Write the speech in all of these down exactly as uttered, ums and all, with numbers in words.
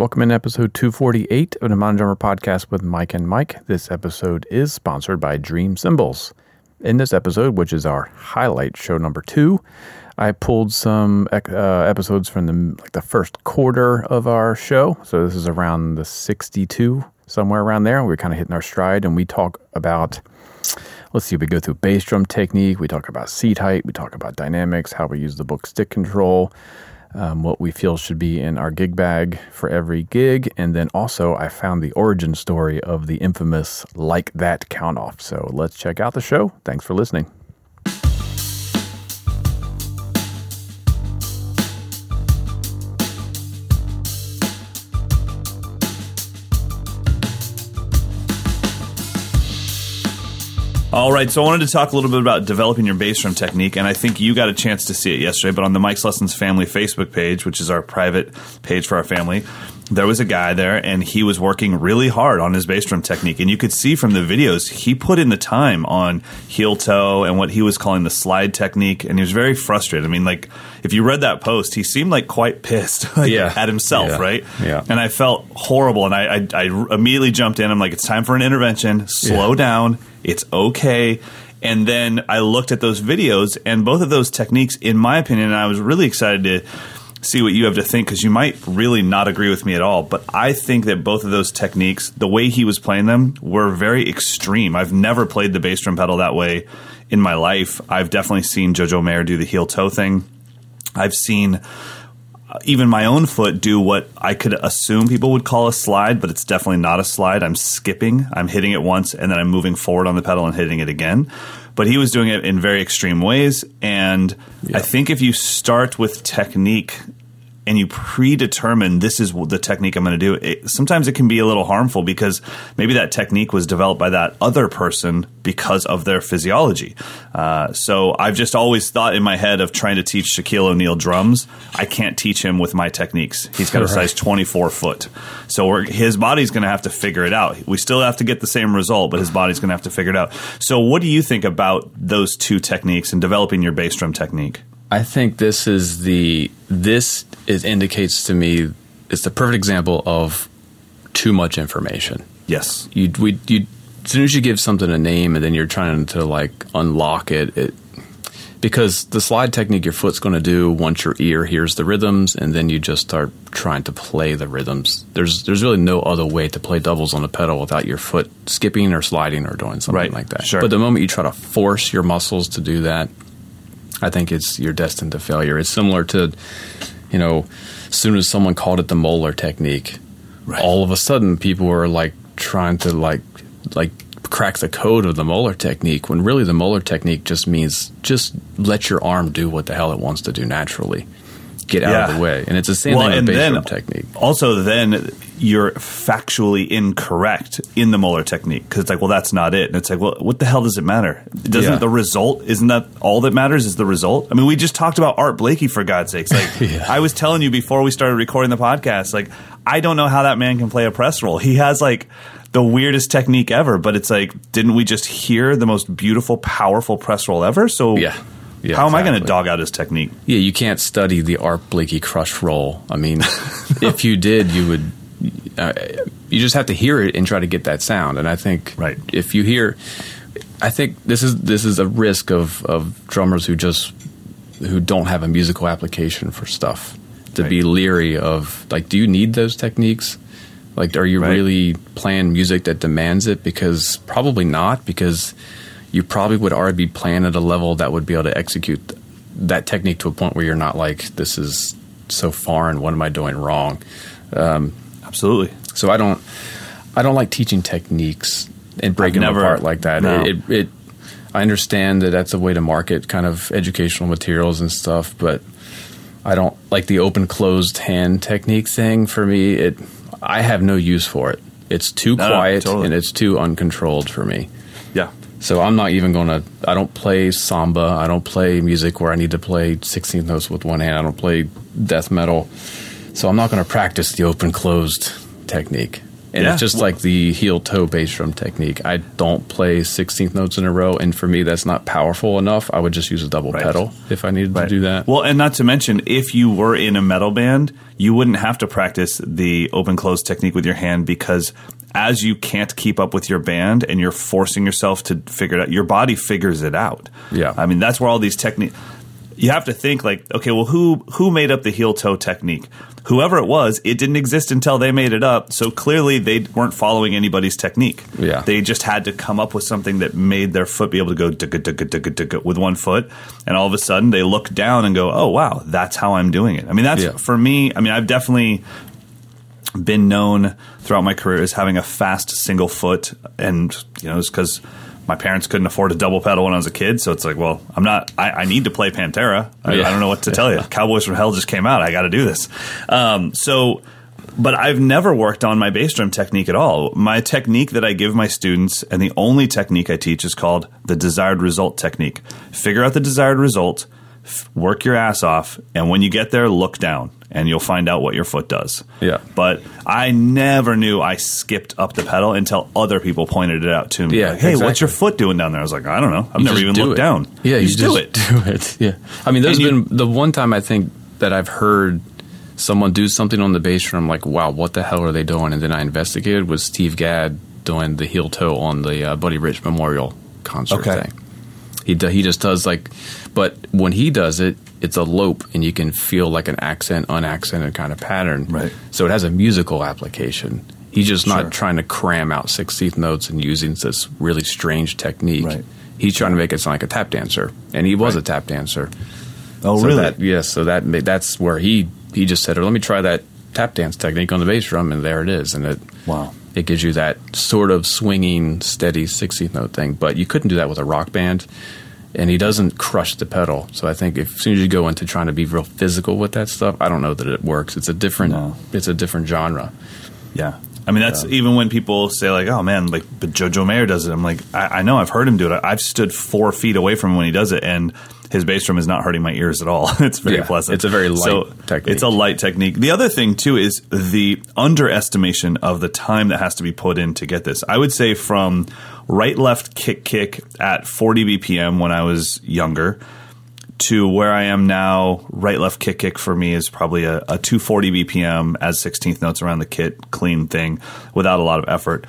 Welcome in episode two forty-eight of the Modern Drummer Podcast with Mike and Mike. This episode is sponsored by Dream Symbols. In this episode, which is our highlight show number two, I pulled some uh, episodes from the like the first quarter of our show. So this is around the sixty-two, somewhere around there. We're kind of hitting our stride, and we talk about, let's see, we go through bass drum technique, we talk about seat height, we talk about dynamics, how we use the book Stick Control, um, what we feel should be in our gig bag for every gig, and then also I found the origin story of the infamous Like That count-off. So let's check out the show. Thanks for listening. All right, so I wanted to talk a little bit about developing your bass drum technique, and I think you got a chance to see it yesterday, but on the Mike's Lessons Family Facebook page, which is our private page for our family, there was a guy there, and he was working really hard on his bass drum technique, and you could see from the videos, he put in the time on heel-toe and what he was calling the slide technique, and he was very frustrated. I mean, like, if you read that post, he seemed like quite pissed like, yeah. at himself, yeah. right? Yeah. And I felt horrible, and I, I, I immediately jumped in. I'm like, it's time for an intervention. Slow yeah. down. It's okay. And then I looked at those videos, and both of those techniques, in my opinion, and I was really excited to see what you have to think, because you might really not agree with me at all, but I think that both of those techniques, the way he was playing them, were very extreme. I've never played the bass drum pedal that way in my life. I've definitely seen Jojo Mayer do the heel-toe thing. I've seen even my own foot do what I could assume people would call a slide, but it's definitely not a slide. I'm skipping, I'm hitting it once, and then I'm moving forward on the pedal and hitting it again. But he was doing it in very extreme ways, and yeah. I think if you start with technique and you predetermine this is the technique I'm going to do, it, sometimes it can be a little harmful because maybe that technique was developed by that other person because of their physiology. Uh, so I've just always thought in my head of trying to teach Shaquille O'Neal drums. I can't teach him with my techniques. He's got a size twenty-four foot. So we're, his body's going to have to figure it out. We still have to get the same result, but his body's going to have to figure it out. So what do you think about those two techniques and developing your bass drum technique? I think this is the this is indicates to me it's the perfect example of too much information. Yes, you we you as soon as you give something a name and then you're trying to like unlock it, it because the slide technique your foot's going to do once your ear hears the rhythms, and then you just start trying to play the rhythms. There's there's really no other way to play doubles on a pedal without your foot skipping or sliding or doing something right. like that. Sure. But the moment you try to force your muscles to do that, I think it's you're destined to failure. It's similar to, you know, as soon as someone called it the molar technique, right. all of a sudden people were like trying to like like crack the code of the molar technique when really the molar technique just means just let your arm do what the hell it wants to do naturally. Get out yeah. of the way. And it's the same well, thing with bass drum technique. Also, then you're factually incorrect in the molar technique because it's like, well, that's not it. And it's like, well, what the hell does it matter? Doesn't yeah. the result, isn't that all that matters is the result? I mean, we just talked about Art Blakey, for God's sakes. Like, yeah. I was telling you before we started recording the podcast, like, I don't know how that man can play a press roll. He has, like, the weirdest technique ever, but it's like, didn't we just hear the most beautiful, powerful press roll ever? So, yeah. Yeah, How am exactly. I going to dog out his technique? Yeah, you can't study the Art Blakey crush roll. I mean, no. if you did, you would. Uh, you just have to hear it and try to get that sound. And I think right. if you hear, I think this is this is a risk of, of drummers who just who don't have a musical application for stuff to right. be leery of like, do you need those techniques? Like, are you right. really playing music that demands it? Because probably not. Because you probably would already be playing at a level that would be able to execute that technique to a point where you're not like, this is so foreign, what am I doing wrong? Um, Absolutely. So I don't I don't like teaching techniques and breaking never, them apart like that. No. It, it, it, I understand that that's a way to market kind of educational materials and stuff, but I don't like the open-closed hand technique thing. For me, it I have no use for it. It's too no, quiet totally. and it's too uncontrolled for me. Yeah. So I'm not even going to – I don't play samba. I don't play music where I need to play sixteenth notes with one hand. I don't play death metal. So I'm not going to practice the open-closed technique. And yeah. it's just like the heel-toe bass drum technique. I don't play sixteenth notes in a row, and for me, that's not powerful enough. I would just use a double right. pedal if I needed right. to do that. Well, and not to mention, if you were in a metal band, you wouldn't have to practice the open-close technique with your hand, because as you can't keep up with your band and you're forcing yourself to figure it out, your body figures it out. Yeah. I mean, that's where all these techniques... You have to think like, okay, well, who who made up the heel-toe technique? Whoever it was, it didn't exist until they made it up, so clearly they weren't following anybody's technique. Yeah. They just had to come up with something that made their foot be able to go digga-digga-digga-digga with one foot, and all of a sudden they look down and go, oh, wow, that's how I'm doing it. I mean, that's, yeah. for me, I mean, I've definitely been known throughout my career as having a fast single foot, and, you know, it's because... my parents couldn't afford a double pedal when I was a kid, so it's like, well, I'm not. I, I need to play Pantera. I, yeah. I don't know what to tell you. Cowboys from Hell just came out. I got to do this. Um, so, but I've never worked on my bass drum technique at all. My technique that I give my students, and the only technique I teach, is called the desired result technique. Figure out the desired result, f- work your ass off, and when you get there, look down, and you'll find out what your foot does. Yeah. But I never knew I skipped up the pedal until other people pointed it out to me. Yeah, like, hey, exactly. what's your foot doing down there? I was like, I don't know. I've you never even looked it. down. Yeah, you, you just do it. do it. Yeah. I mean, there's and been you, the one time I think that I've heard someone do something on the bass drum, like, wow, what the hell are they doing? And then I investigated, was Steve Gadd doing the heel-toe on the uh, Buddy Rich Memorial concert okay. thing. He, do, he just does like, but when he does it, it's a lope, and you can feel like an accent, unaccented kind of pattern. Right. So it has a musical application. He's just not sure. trying to cram out sixteenth notes and using this really strange technique. Right. He's trying to make it sound like a tap dancer, and he was right. a tap dancer. Oh, so really? Yes. Yeah, so that that's where he he just said, "Let me try that tap dance technique on the bass drum," and there it is. And it wow, it gives you that sort of swinging, steady sixteenth note thing. But you couldn't do that with a rock band. And he doesn't crush the pedal. So I think if, as soon as you go into trying to be real physical with that stuff, I don't know that it works. It's a different no. it's a different genre. Yeah. I mean, that's yeah. even when people say, like, oh, man, like, but Jojo Mayer does it. I'm like, I, I know. I've heard him do it. I've stood four feet away from him when he does it, and his bass drum is not hurting my ears at all. It's very yeah, pleasant. It's a very light so technique. It's a light technique. The other thing, too, is the underestimation of the time that has to be put in to get this. I would say from right-left kick-kick at forty B P M when I was younger to where I am now, right-left kick-kick for me is probably a, a two forty B P M as sixteenth notes around the kit, clean thing, without a lot of effort.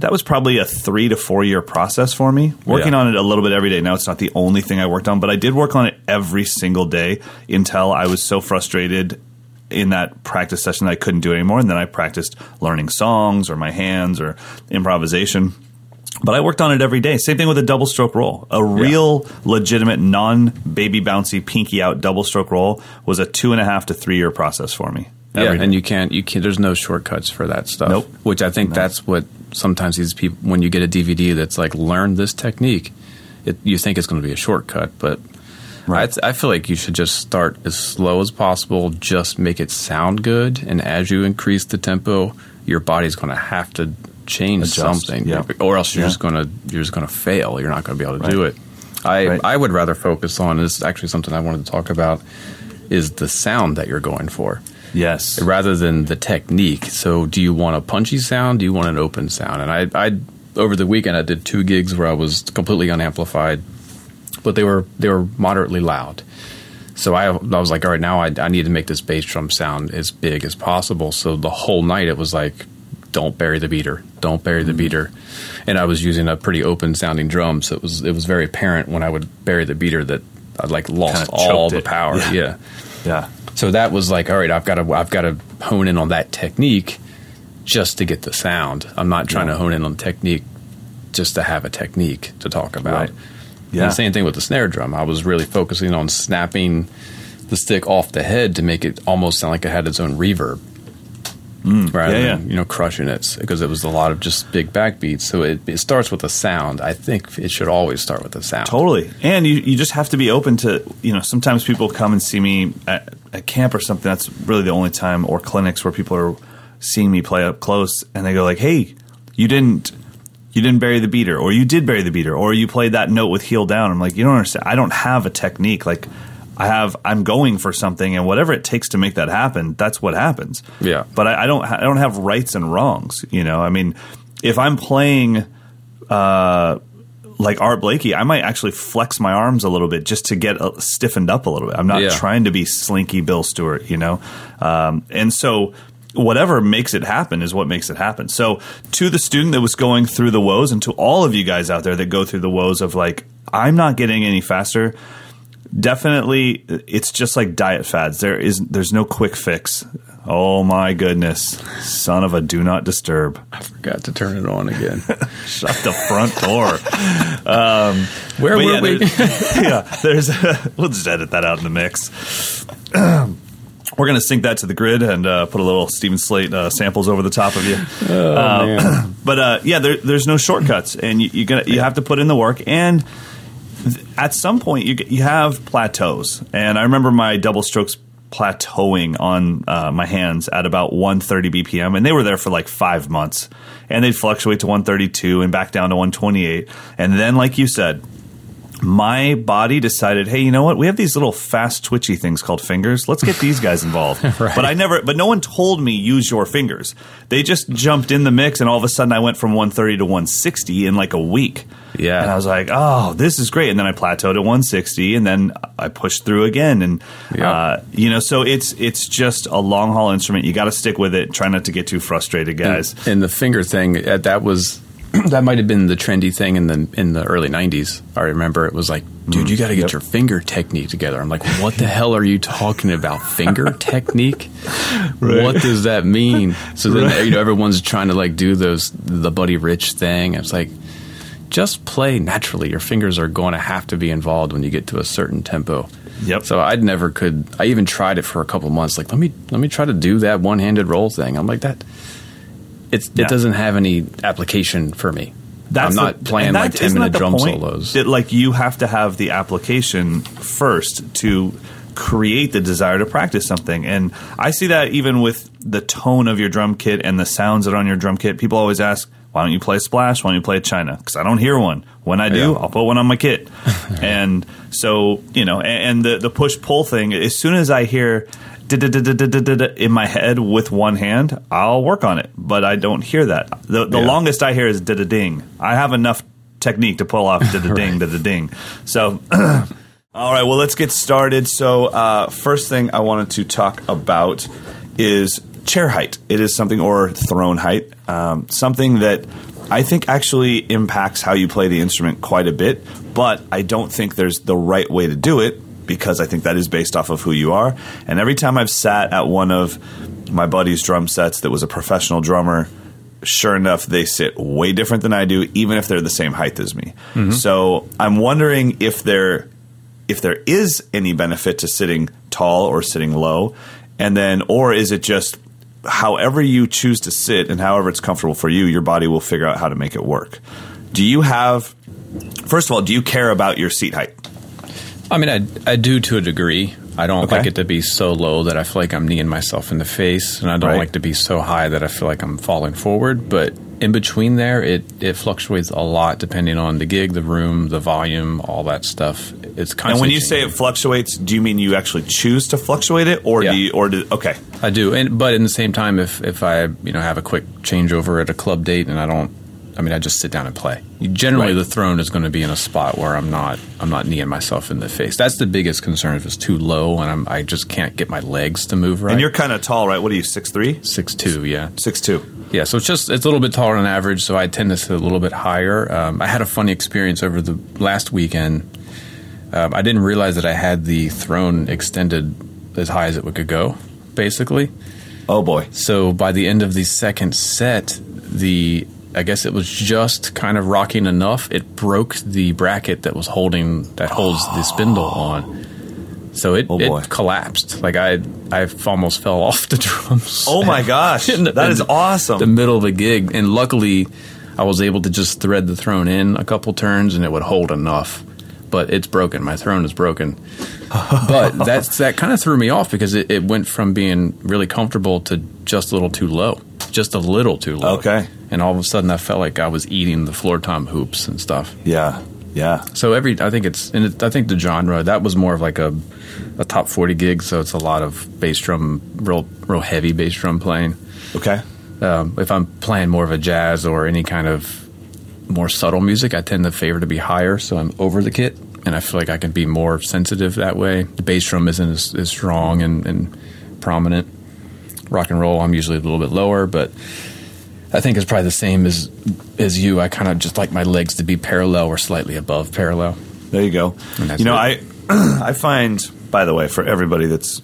That was probably a three- to four-year process for me, working yeah. on it a little bit every day. Now, it's not the only thing I worked on, but I did work on it every single day until I was so frustrated in that practice session that I couldn't do it anymore, and then I practiced learning songs or my hands or improvisation. But I worked on it every day. Same thing with a double stroke roll. A real, yeah. legitimate, non-baby bouncy, pinky out double stroke roll was a two and a half to three year process for me. Yeah, day. and you can't, you can't. There's no shortcuts for that stuff. Nope. Which I think no. that's what sometimes these people, when you get a D V D that's like, learn this technique, it, you think it's going to be a shortcut, but right. I, I feel like you should just start as slow as possible. Just make it sound good, and as you increase the tempo, your body's going to have to change Adjust. something, yeah. or else you're yeah. just gonna you're just gonna fail. You're not gonna be able to right. do it. I right. I would rather focus on, and this is actually something I wanted to talk about, is the sound that you're going for. Yes. Rather than the technique. So, do you want a punchy sound? Do you want an open sound? And I I over the weekend I did two gigs where I was completely unamplified, but they were they were moderately loud. So I, I was like, all right, now I I need to make this bass drum sound as big as possible. So the whole night it was like, don't bury the beater. Don't bury the beater. And I was using a pretty open sounding drum, so it was it was very apparent when I would bury the beater that I like lost all the power. Yeah. yeah. Yeah. So that was like, all right, I've got to I've got to hone in on that technique just to get the sound. I'm not trying yeah. to hone in on technique just to have a technique to talk about. Right. Yeah. And the same thing with the snare drum. I was really focusing on snapping the stick off the head to make it almost sound like it had its own reverb. Mm, rather yeah, than, yeah. you know, crushing it, because it was a lot of just big backbeats. So it, it starts with a sound. I think it should always start with a sound. Totally. And you, you just have to be open to, you know, sometimes people come and see me at, at camp or something. That's really the only time, or clinics where people are seeing me play up close, and they go like, hey, you didn't you didn't bury the beater, or you did bury the beater, or you played that note with heel down. I'm like, you don't understand. I don't have a technique. Like, I have, I'm going for something, and whatever it takes to make that happen, that's what happens. Yeah. But I, I don't, I don't have rights and wrongs. You know, I mean, if I'm playing, uh, like Art Blakey, I might actually flex my arms a little bit just to get uh, stiffened up a little bit. I'm not yeah. trying to be slinky Bill Stewart, you know? Um, and so whatever makes it happen is what makes it happen. So to the student that was going through the woes, and to all of you guys out there that go through the woes of like, I'm not getting any faster. Definitely. It's just like diet fads. There is, there's no quick fix. Oh my goodness. Son of a do not disturb. I forgot to turn it on again. Shut the front door. Um, Where were yeah, we? There's, yeah, there's. Uh, we'll just edit that out in the mix. We're going to sync that to the grid and uh, put a little Steven Slate uh, samples over the top of you. Oh, uh, man. But uh, yeah, there, there's no shortcuts, and you, you're gonna, you have to put in the work. And th- at some point, you you have plateaus. And I remember my double strokes plateauing on uh, my hands at about one thirty B P M, and they were there for like five months, and they'd fluctuate to one thirty-two and back down to one twenty-eight, and then, like you said, my body decided, hey, you know what? We have these little fast twitchy things called fingers. Let's get these guys involved. Right. But I never, but no one told me use your fingers. They just jumped in the mix, and all of a sudden I went from one thirty to one sixty in like a week. Yeah. And I was like, oh, this is great. And then I plateaued at one sixty, and then I pushed through again. And, yeah. uh, you know, so it's it's just a long haul instrument. You got to stick with it. Try not to get too frustrated, guys. And, and the finger thing, that was. That might have been the trendy thing in the in the early nineties. I remember it was like, dude, you got to get yep. your finger technique together. I'm like, what the hell are you talking about? Finger technique? Right. What does that mean? So then right. you know, everyone's trying to like do those the Buddy Rich thing. It's like, just play naturally. Your fingers are going to have to be involved when you get to a certain tempo. Yep. So I never could. I even tried it for a couple months. Like, let me let me try to do that one handed roll thing. I'm like that. It's, yeah. It doesn't have any application for me. That's I'm not the, playing that, like ten-minute drum point? solos. That, like, you have to have the application first to create the desire to practice something. And I see that even with the tone of your drum kit and the sounds that are on your drum kit. People always ask, why don't you play a splash? Why don't you play a China? Because I don't hear one. When I do, yeah. I'll put one on my kit. And so, you know, and, and the, the push-pull thing, as soon as I hear in my head with one hand, I'll work on it, but I don't hear that. The, the yeah. longest I hear is da da ding. I have enough technique to pull off da da ding, da da ding. So, all right, well, let's get started. So, uh, first thing I wanted to talk about is chair height. It is something, or throne height, um, something that I think actually impacts how you play the instrument quite a bit, but I don't think there's the right way to do it, because I think that is based off of who you are. And every time I've sat at one of my buddy's drum sets that was a professional drummer, sure enough, they sit way different than I do, even if they're the same height as me. Mm-hmm. So I'm wondering if there if there is any benefit to sitting tall or sitting low, and then, or is it just however you choose to sit and however it's comfortable for you, your body will figure out how to make it work. Do you have, first of all, do you care about your seat height? I mean, I, I do to a degree. I don't okay. like it to be so low that I feel like I'm kneeing myself in the face, and I don't right. like to be so high that I feel like I'm falling forward. But in between there, it, it fluctuates a lot depending on the gig, the room, the volume, all that stuff. It's constantly And when you changing. Say it fluctuates, do you mean you actually choose to fluctuate it, or yeah. do you, or do okay? I do, and but in the same time, if if I you know have a quick changeover at a club date and I don't. I mean, I just sit down and play. Generally, right. the throne is going to be in a spot where I'm not I'm not kneeing myself in the face. That's the biggest concern, if it's too low and I'm, I just can't get my legs to move right. And you're kind of tall, right? What are you, six three? six two, yeah. six two. Yeah, so it's just it's a little bit taller on average, so I tend to sit a little bit higher. Um, I had a funny experience over the last weekend. Um, I didn't realize that I had the throne extended as high as it could go, basically. Oh, boy. So by the end of the second set, the... I guess it was just kind of rocking enough. It broke the bracket that was holding that holds the spindle on, so it, oh it collapsed. Like I, I almost fell off the drums. Oh my gosh, the, that is awesome! The middle of a gig, and luckily, I was able to just thread the throne in a couple turns, and it would hold enough. But it's broken. My throne is broken. But that's that kind of threw me off because it, it went from being really comfortable to just a little too low. Just a little too low. Okay. And all of a sudden I felt like I was eating the floor tom hoops and stuff. Yeah. Yeah. So every I think it's and it, I think the genre that was more of like a a top forty gig, so it's a lot of bass drum, real real heavy bass drum playing. Okay. Um, if I'm playing more of a jazz or any kind of more subtle music, I tend to favor to be higher, so I'm over the kit, and I feel like I can be more sensitive that way. The bass drum isn't as, as strong and, and prominent. Rock and roll, I'm usually a little bit lower, but I think it's probably the same as as you. I kind of just like my legs to be parallel or slightly above parallel. There you go. You know, it. I I find, by the way, for everybody that's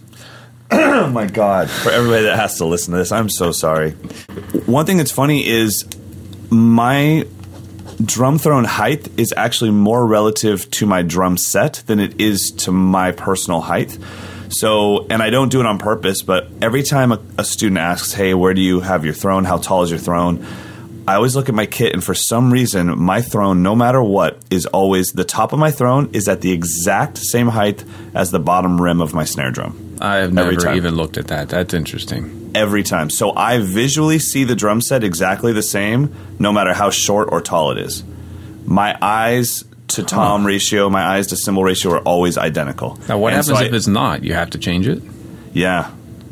oh my God, for everybody that has to listen to this, I'm so sorry. One thing that's funny is my drum throne height is actually more relative to my drum set than it is to my personal height. So, and I don't do it on purpose, but every time a, a student asks, hey, where do you have your throne? How tall is your throne? I always look at my kit, and for some reason, my throne, no matter what, is always the top of my throne is at the exact same height as the bottom rim of my snare drum. I have never even looked at that. That's interesting. Every time. So I visually see the drum set exactly the same, no matter how short or tall it is. My eyes to tom huh. ratio, my eyes to cymbal ratio are always identical. Now, what and happens so if I, it's not? You have to change it? Yeah.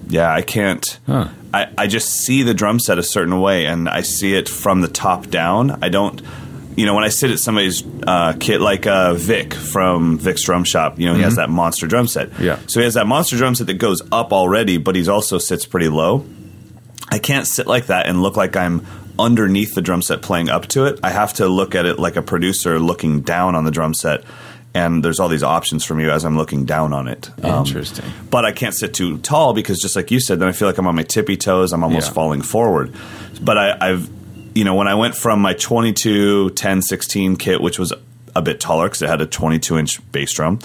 Yeah, I can't. Huh. I, I just see the drum set a certain way, and I see it from the top down. I don't, you know, when I sit at somebody's uh, kit, like uh, Vic from Vic's Drum Shop, you know, mm-hmm. he has that monster drum set. Yeah. So he has that monster drum set that goes up already, but he also sits pretty low. I can't sit like that and look like I'm underneath the drum set playing up to it. I have to look at it like a producer looking down on the drum set. And there's all these options for me as I'm looking down on it. Interesting. Um, but I can't sit too tall because, just like you said, then I feel like I'm on my tippy toes. I'm almost yeah. falling forward. But I, I've, you know, when I went from my twenty-two, ten, sixteen kit, which was a bit taller because it had a twenty-two inch bass drum,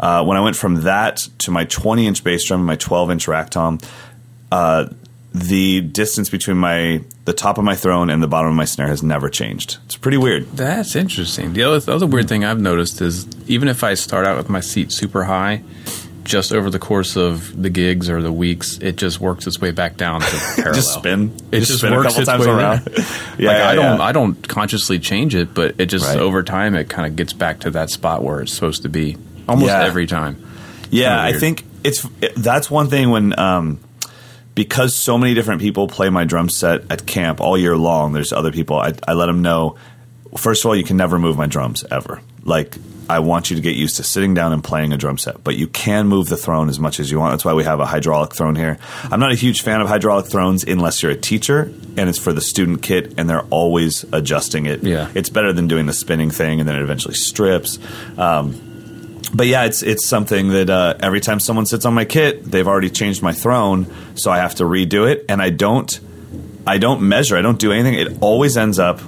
uh, when I went from that to my twenty inch bass drum, my twelve inch rack tom, uh, the distance between my the top of my throne and the bottom of my snare has never changed. It's pretty weird. That's interesting. The other, the other weird thing I've noticed is even if I start out with my seat super high, just over the course of the gigs or the weeks, it just works its way back down to parallel. Just spin. It just, just spin works a couple its times way around. yeah, like yeah, I don't, yeah. I don't consciously change it, but it just right. over time it kind of gets back to that spot where it's supposed to be almost yeah. every time. It's yeah, I think it's it, that's one thing when. Um, Because so many different people play my drum set at camp all year long, there's other people. I, I let them know, first of all, you can never move my drums ever. Like, I want you to get used to sitting down and playing a drum set. But you can move the throne as much as you want. That's why we have a hydraulic throne here. I'm not a huge fan of hydraulic thrones unless you're a teacher, and it's for the student kit, and they're always adjusting it. Yeah. It's better than doing the spinning thing, and then it eventually strips. Um But yeah, it's it's something that uh, every time someone sits on my kit, they've already changed my throne, so I have to redo it. And I don't, I don't measure, I don't do anything. It always ends up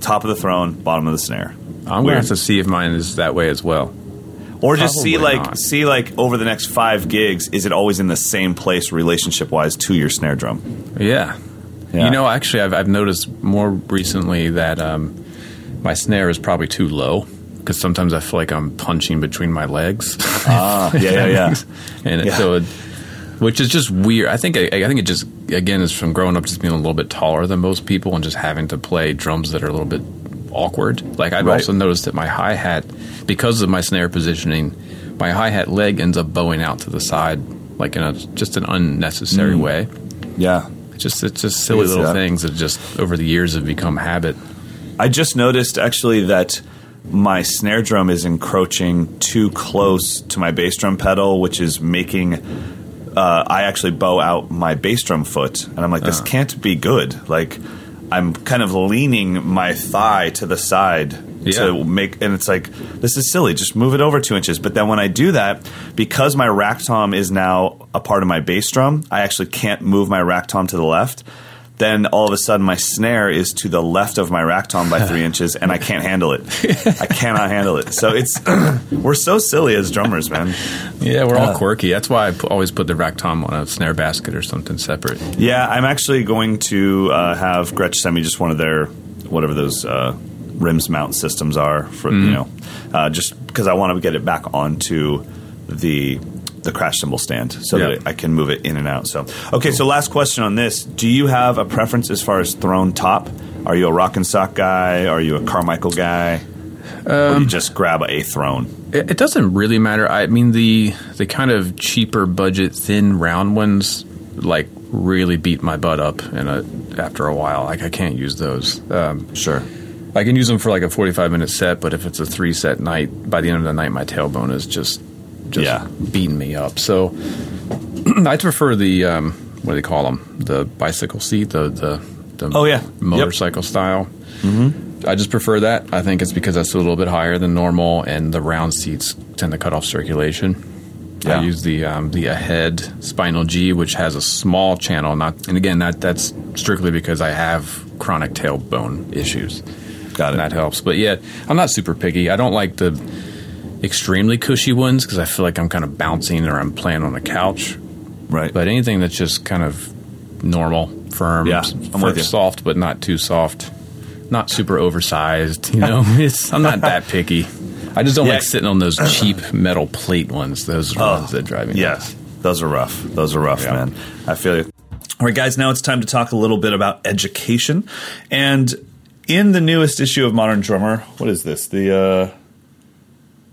top of the throne, bottom of the snare. I'm Weird. Gonna have to see if mine is that way as well, or just Probably see like not. see like over the next five gigs, is it always in the same place relationship wise to your snare drum? Yeah, yeah. You know, actually, I've I've noticed more recently that um, my snare is probably too low. Because sometimes I feel like I'm punching between my legs. Ah, yeah, yeah, yeah. and it, yeah. so, it, which is just weird. I think I, I think it just again is from growing up just being a little bit taller than most people and just having to play drums that are a little bit awkward. Like I've right. also noticed that my hi hat, because of my snare positioning, my hi hat leg ends up bowing out to the side, like in a just an unnecessary mm. way. Yeah, it's just it's just silly little that. things that just over the years have become habit. I just noticed actually that. My snare drum is encroaching too close to my bass drum pedal, which is making uh, I actually bow out my bass drum foot. And I'm like, this uh. can't be good. Like, I'm kind of leaning my thigh to the side yeah. to make, and it's like, this is silly. Just move it over two inches. But then when I do that, because my rack tom is now a part of my bass drum, I actually can't move my rack tom to the left. Then all of a sudden my snare is to the left of my rack tom by three inches, and I can't handle it. I cannot handle it. So it's we're so silly as drummers, man. Yeah, we're uh, all quirky. That's why I p- always put the rack tom on a snare basket or something separate. Yeah, I'm actually going to uh, have Gretsch send me just one of their whatever those uh, rims mount systems are for mm. you know, uh, just because I want to get it back onto the. the crash cymbal stand so yeah. that I can move it in and out. So, okay, so last question on this. Do you have a preference as far as throne top? Are you a rock and sock guy? Are you a Carmichael guy? Um, or you just grab a throne? It, it doesn't really matter. I mean, the the kind of cheaper budget, thin, round ones, like, really beat my butt up in a, after a while. Like, I can't use those. Um, sure. I can use them for, like, a forty-five minute set, but if it's a three-set night, by the end of the night, my tailbone is just, just yeah. beating me up. So I prefer the, um, what do they call them? The bicycle seat, the, the, the oh, yeah. motorcycle yep. style. Mm-hmm. I just prefer that. I think it's because that's a little bit higher than normal, and the round seats tend to cut off circulation. Yeah. I use the um, the Ahead Spinal G, which has a small channel. Not, and again, that that's strictly because I have chronic tailbone issues. Got it. And that helps. But yeah, I'm not super picky. I don't like the extremely cushy ones because I feel like I'm kind of bouncing or I'm playing on a couch. Right. But anything that's just kind of normal, firm, yeah, firm soft, but not too soft, not super oversized. You know, it's, I'm not that picky. I just don't yeah. like sitting on those cheap metal plate ones. Those are oh, ones that drive me nuts. Yeah, those are rough. Those are rough, yeah. man. I feel you. All right, guys, now it's time to talk a little bit about education. And in the newest issue of Modern Drummer, what is this? The uh,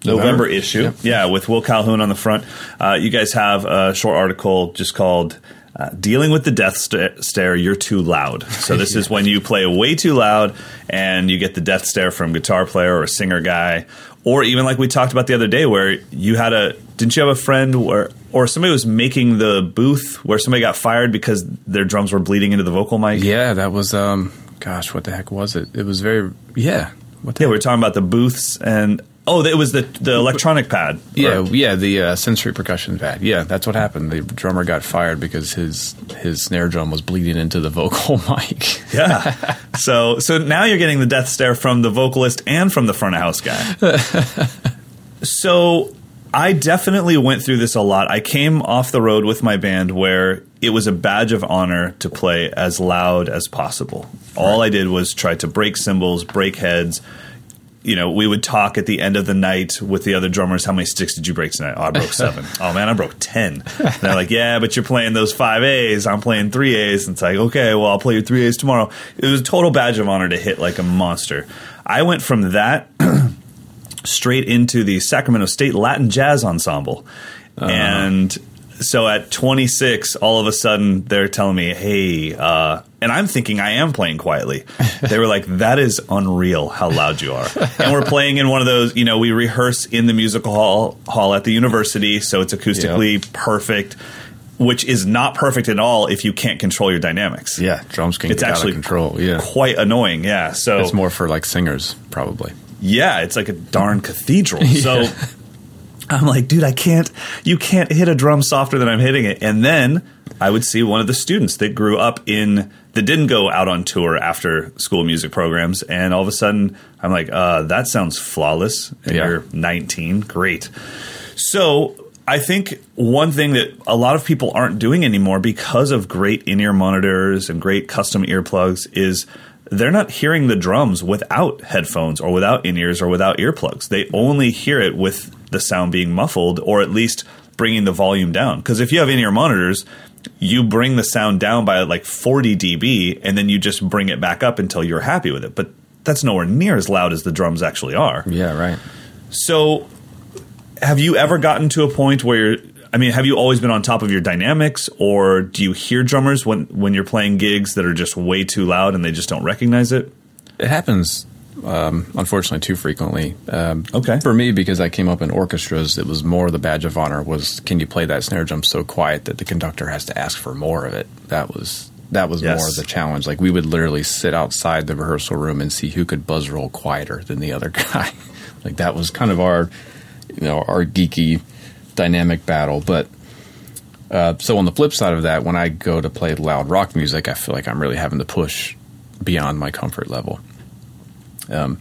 November, November issue. Yeah. yeah, with Will Calhoun on the front. Uh, you guys have a short article just called... Uh, dealing with the death st- stare, you're too loud. So this yeah. is when you play way too loud and you get the death stare from guitar player or singer guy, or even like we talked about the other day where you had a, didn't you have a friend where, or somebody was making the booth where somebody got fired because their drums were bleeding into the vocal mic? Yeah, that was, um, gosh, what the heck was it? It was very, yeah. What the yeah, heck? We were talking about the booths and... Oh, it was the the electronic pad. Yeah, or, yeah, the uh, sensory percussion pad. Yeah, that's what happened. The drummer got fired because his his snare drum was bleeding into the vocal mic. yeah. So so now you're getting the death stare from the vocalist and from the front of house guy. So I definitely went through this a lot. I came off the road with my band where it was a badge of honor to play as loud as possible. Right. All I did was try to break cymbals, break heads. You know, we would talk at the end of the night with the other drummers. How many sticks did you break tonight? Oh, I broke seven. Oh, man, I broke ten. And they're like, yeah, but you're playing those five A's. I'm playing three A's. And it's like, okay, well, I'll play your three A's tomorrow. It was a total badge of honor to hit like a monster. I went from that straight into the Sacramento State Latin Jazz Ensemble. Uh-huh. And so at twenty-six, all of a sudden, they're telling me, hey, uh, and I'm thinking I am playing quietly. They were like, that is unreal how loud you are. And we're playing in one of those, you know, we rehearse in the musical hall hall at the university, so it's acoustically yep. perfect, which is not perfect at all if you can't control your dynamics. Yeah, drums can it's get actually out of control. Yeah, quite annoying, yeah. So it's more for, like, singers, probably. Yeah, it's like a darn cathedral. So yeah. I'm like, dude, I can't, you can't hit a drum softer than I'm hitting it. And then I would see one of the students that grew up in... that didn't go out on tour after school music programs. And all of a sudden, I'm like, uh, that sounds flawless. And yeah. you're nineteen. Great. So I think one thing that a lot of people aren't doing anymore because of great in-ear monitors and great custom earplugs is they're not hearing the drums without headphones or without in-ears or without earplugs. They only hear it with the sound being muffled or at least bringing the volume down. Because if you have in-ear monitors... you bring the sound down by like forty decibels, and then you just bring it back up until you're happy with it. But that's nowhere near as loud as the drums actually are. Yeah, right. So have you ever gotten to a point where you're, I mean, have you always been on top of your dynamics, or do you hear drummers when, when you're playing gigs that are just way too loud and they just don't recognize it? It happens, um, unfortunately, too frequently. Um, okay. For me, because I came up in orchestras, it was more the badge of honor was, can you play that snare drum so quiet that the conductor has to ask for more of it? That was that was yes. more of the challenge. Like, we would literally sit outside the rehearsal room and see who could buzz roll quieter than the other guy. Like, that was kind of our, you know, our geeky dynamic battle. But uh, so on the flip side of that, when I go to play loud rock music, I feel like I'm really having to push beyond my comfort level. Um,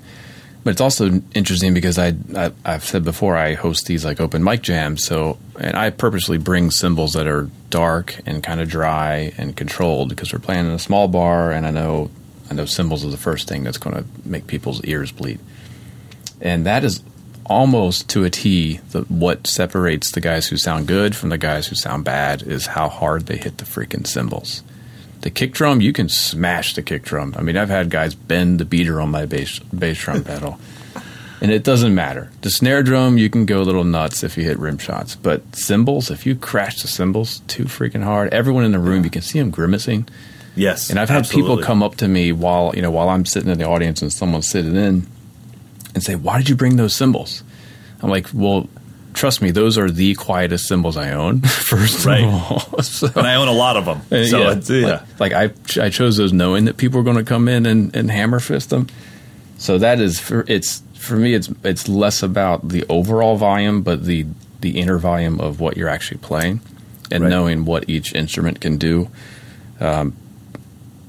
but it's also interesting because I, I, I've said before, I host these like open mic jams. So, and I purposely bring cymbals that are dark and kind of dry and controlled because we're playing in a small bar. And I know, I know cymbals are the first thing that's going to make people's ears bleed. And that is almost to a T the, what separates the guys who sound good from the guys who sound bad is how hard they hit the freaking cymbals. The kick drum, you can smash the kick drum. I mean, I've had guys bend the beater on my bass, bass drum pedal. And it doesn't matter. The snare drum, you can go a little nuts if you hit rim shots. But cymbals, if you crash the cymbals too freaking hard, everyone in the room, yeah. you can see them grimacing. Yes, and I've had absolutely. people come up to me while you know while I'm sitting in the audience and someone's sitting in and say, "Why did you bring those cymbals?" I'm like, "Well, trust me, those are the quietest cymbals I own, first right. of all. So, and I own a lot of them. So yeah, it's, yeah. Like, like I, ch- I chose those knowing that people were going to come in and, and hammer fist them. So that is for, it's for me, it's it's less about the overall volume, but the the inner volume of what you're actually playing and right. knowing what each instrument can do. Um,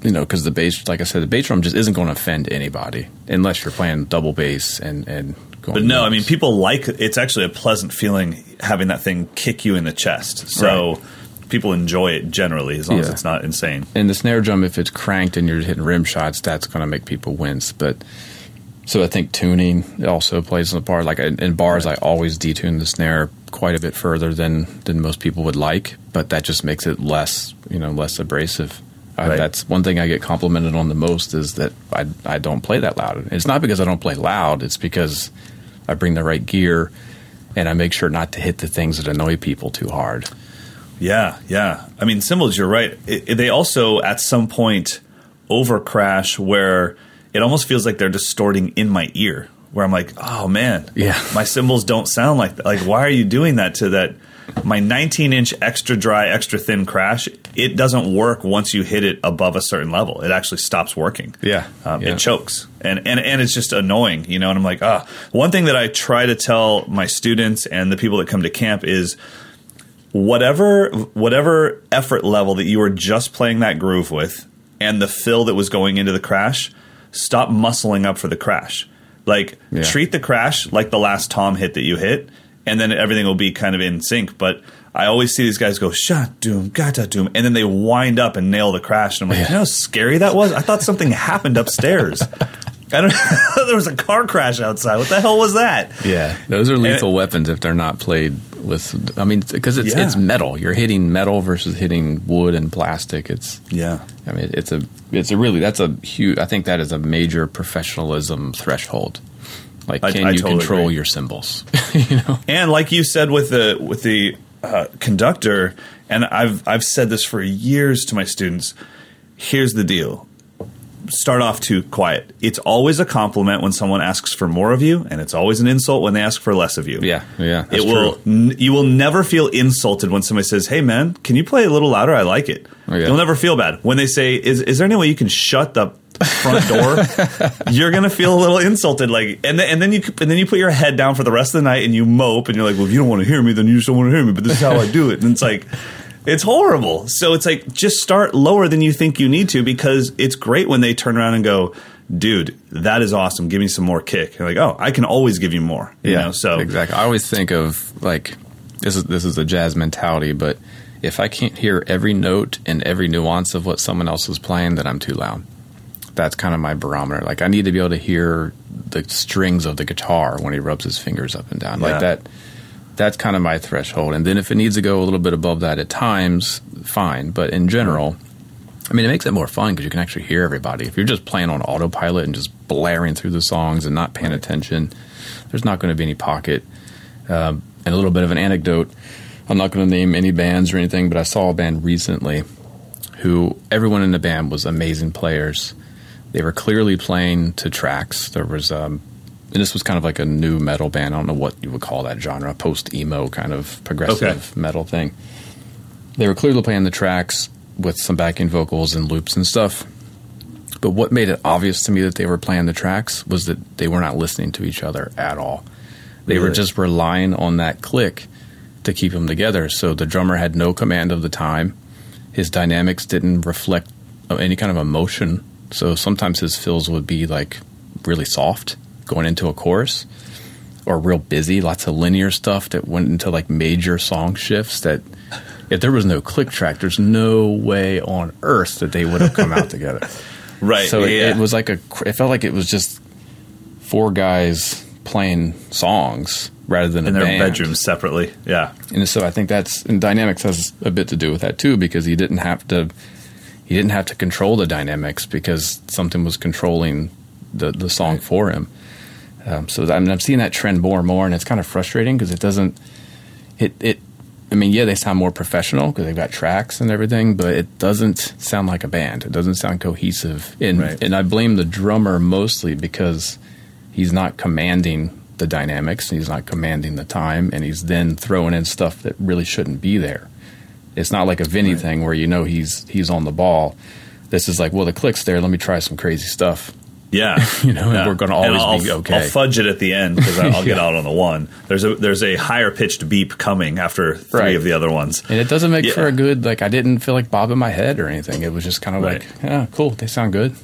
you know, because the bass, like I said, the bass drum just isn't going to offend anybody unless you're playing double bass and and. Going but no, I mean, people like it's actually a pleasant feeling having that thing kick you in the chest. So right. people enjoy it generally as long yeah. as it's not insane. And the snare drum, if it's cranked and you're hitting rim shots, that's going to make people wince. But so I think tuning also plays a part. Like in bars, right. I always detune the snare quite a bit further than than most people would like, but that just makes it less, you know, less abrasive. Right. Uh, that's one thing I get complimented on the most is that I, I don't play that loud. It's not because I don't play loud. It's because I bring the right gear and I make sure not to hit the things that annoy people too hard. Yeah, yeah. I mean, cymbals, you're right. It, it, they also, at some point, overcrash where it almost feels like they're distorting in my ear, where I'm like, oh, man, yeah, my cymbals don't sound like that. Like, why are you doing that to that? My nineteen-inch extra dry, extra thin crash, it doesn't work once you hit it above a certain level. It actually stops working. Yeah. Um, yeah. It chokes. And, and and it's just annoying, you know, and I'm like, ah. One thing that I try to tell my students and the people that come to camp is whatever whatever effort level that you were just playing that groove with and the fill that was going into the crash, stop muscling up for the crash. Like, yeah. treat the crash like the last tom hit that you hit. And then everything will be kind of in sync. But I always see these guys go, shot, doom, gata, doom. And then they wind up and nail the crash. And I'm like, yeah. you know how scary that was? I thought something happened upstairs. I don't know. There was a car crash outside. What the hell was that? Yeah. Those are lethal and, weapons if they're not played with. I mean, because it's yeah. it's metal. You're hitting metal versus hitting wood and plastic. It's yeah. I mean, it's a it's a really, that's a huge, I think that is a major professionalism threshold. Like, can I, I you totally control agree. your cymbals? You know, and like you said with the with the uh, conductor, and I've I've said this for years to my students. Here's the deal: start off too quiet. It's always a compliment when someone asks for more of you, and it's always an insult when they ask for less of you. Yeah, yeah, that's it will. N- you will never feel insulted when somebody says, "Hey, man, can you play a little louder? I like it." Oh, yeah. You'll never feel bad when they say, "Is is there any way you can shut the front door?" You're gonna feel a little insulted, like, and then, and then you and then you put your head down for the rest of the night and you mope and you're like, well, if you don't want to hear me, then you just don't want to hear me. But this is how I do it, and it's like, it's horrible. So it's like, just start lower than you think you need to, because it's great when they turn around and go, dude, that is awesome. Give me some more kick. You're like, oh, I can always give you more. You yeah, know? So exactly. I always think of like this is this is a jazz mentality, but if I can't hear every note and every nuance of what someone else is playing, then I'm too loud. That's kind of my barometer. Like, I need to be able to hear the strings of the guitar when he rubs his fingers up and down. Yeah. Like, that that's kind of my threshold. And then if it needs to go a little bit above that at times, fine. But in general, I mean, it makes it more fun because you can actually hear everybody. If you're just playing on autopilot and just blaring through the songs and not paying right. attention, there's not going to be any pocket. Um, and a little bit of an anecdote. I'm not going to name any bands or anything, but I saw a band recently who everyone in the band was amazing players. They were clearly playing to tracks. There was, um, and this was kind of like a new metal band. I don't know what you would call that genre, post-emo kind of progressive okay. metal thing. They were clearly playing the tracks with some backing vocals and loops and stuff. But what made it obvious to me that they were playing the tracks was that they were not listening to each other at all. They really? were just relying on that click to keep them together. So the drummer had no command of the time. His dynamics didn't reflect any kind of emotion. So sometimes his fills would be like really soft going into a chorus, or real busy, lots of linear stuff that went into like major song shifts that if there was no click track, there's no way on earth that they would have come out together. Right. So yeah. it, it was like a, it felt like it was just four guys playing songs rather than in a their band. Bedrooms separately. Yeah. And so I think that's, and dynamics has a bit to do with that too, because he didn't have to, He didn't have to control the dynamics because something was controlling the, the song for him. Um, so I mean, I'm seeing that trend more and more, and it's kind of frustrating because it doesn't it, it I mean, yeah, they sound more professional because they've got tracks and everything, but it doesn't sound like a band. It doesn't sound cohesive. And, right. and I blame the drummer mostly because he's not commanding the dynamics, he's not commanding the time, and he's then throwing in stuff that really shouldn't be there. It's not like a Vinny right. thing where you know he's he's on the ball. This is like, well, the click's there, let me try some crazy stuff. Yeah, you know, yeah. And we're going to always I'll, be okay. I'll fudge it at the end because I'll yeah. get out on the one. There's a there's a higher pitched beep coming after three right. of the other ones, and it doesn't make yeah. for a good. Like I didn't feel like bobbing my head or anything. It was just kind of right. like, yeah, cool, they sound good.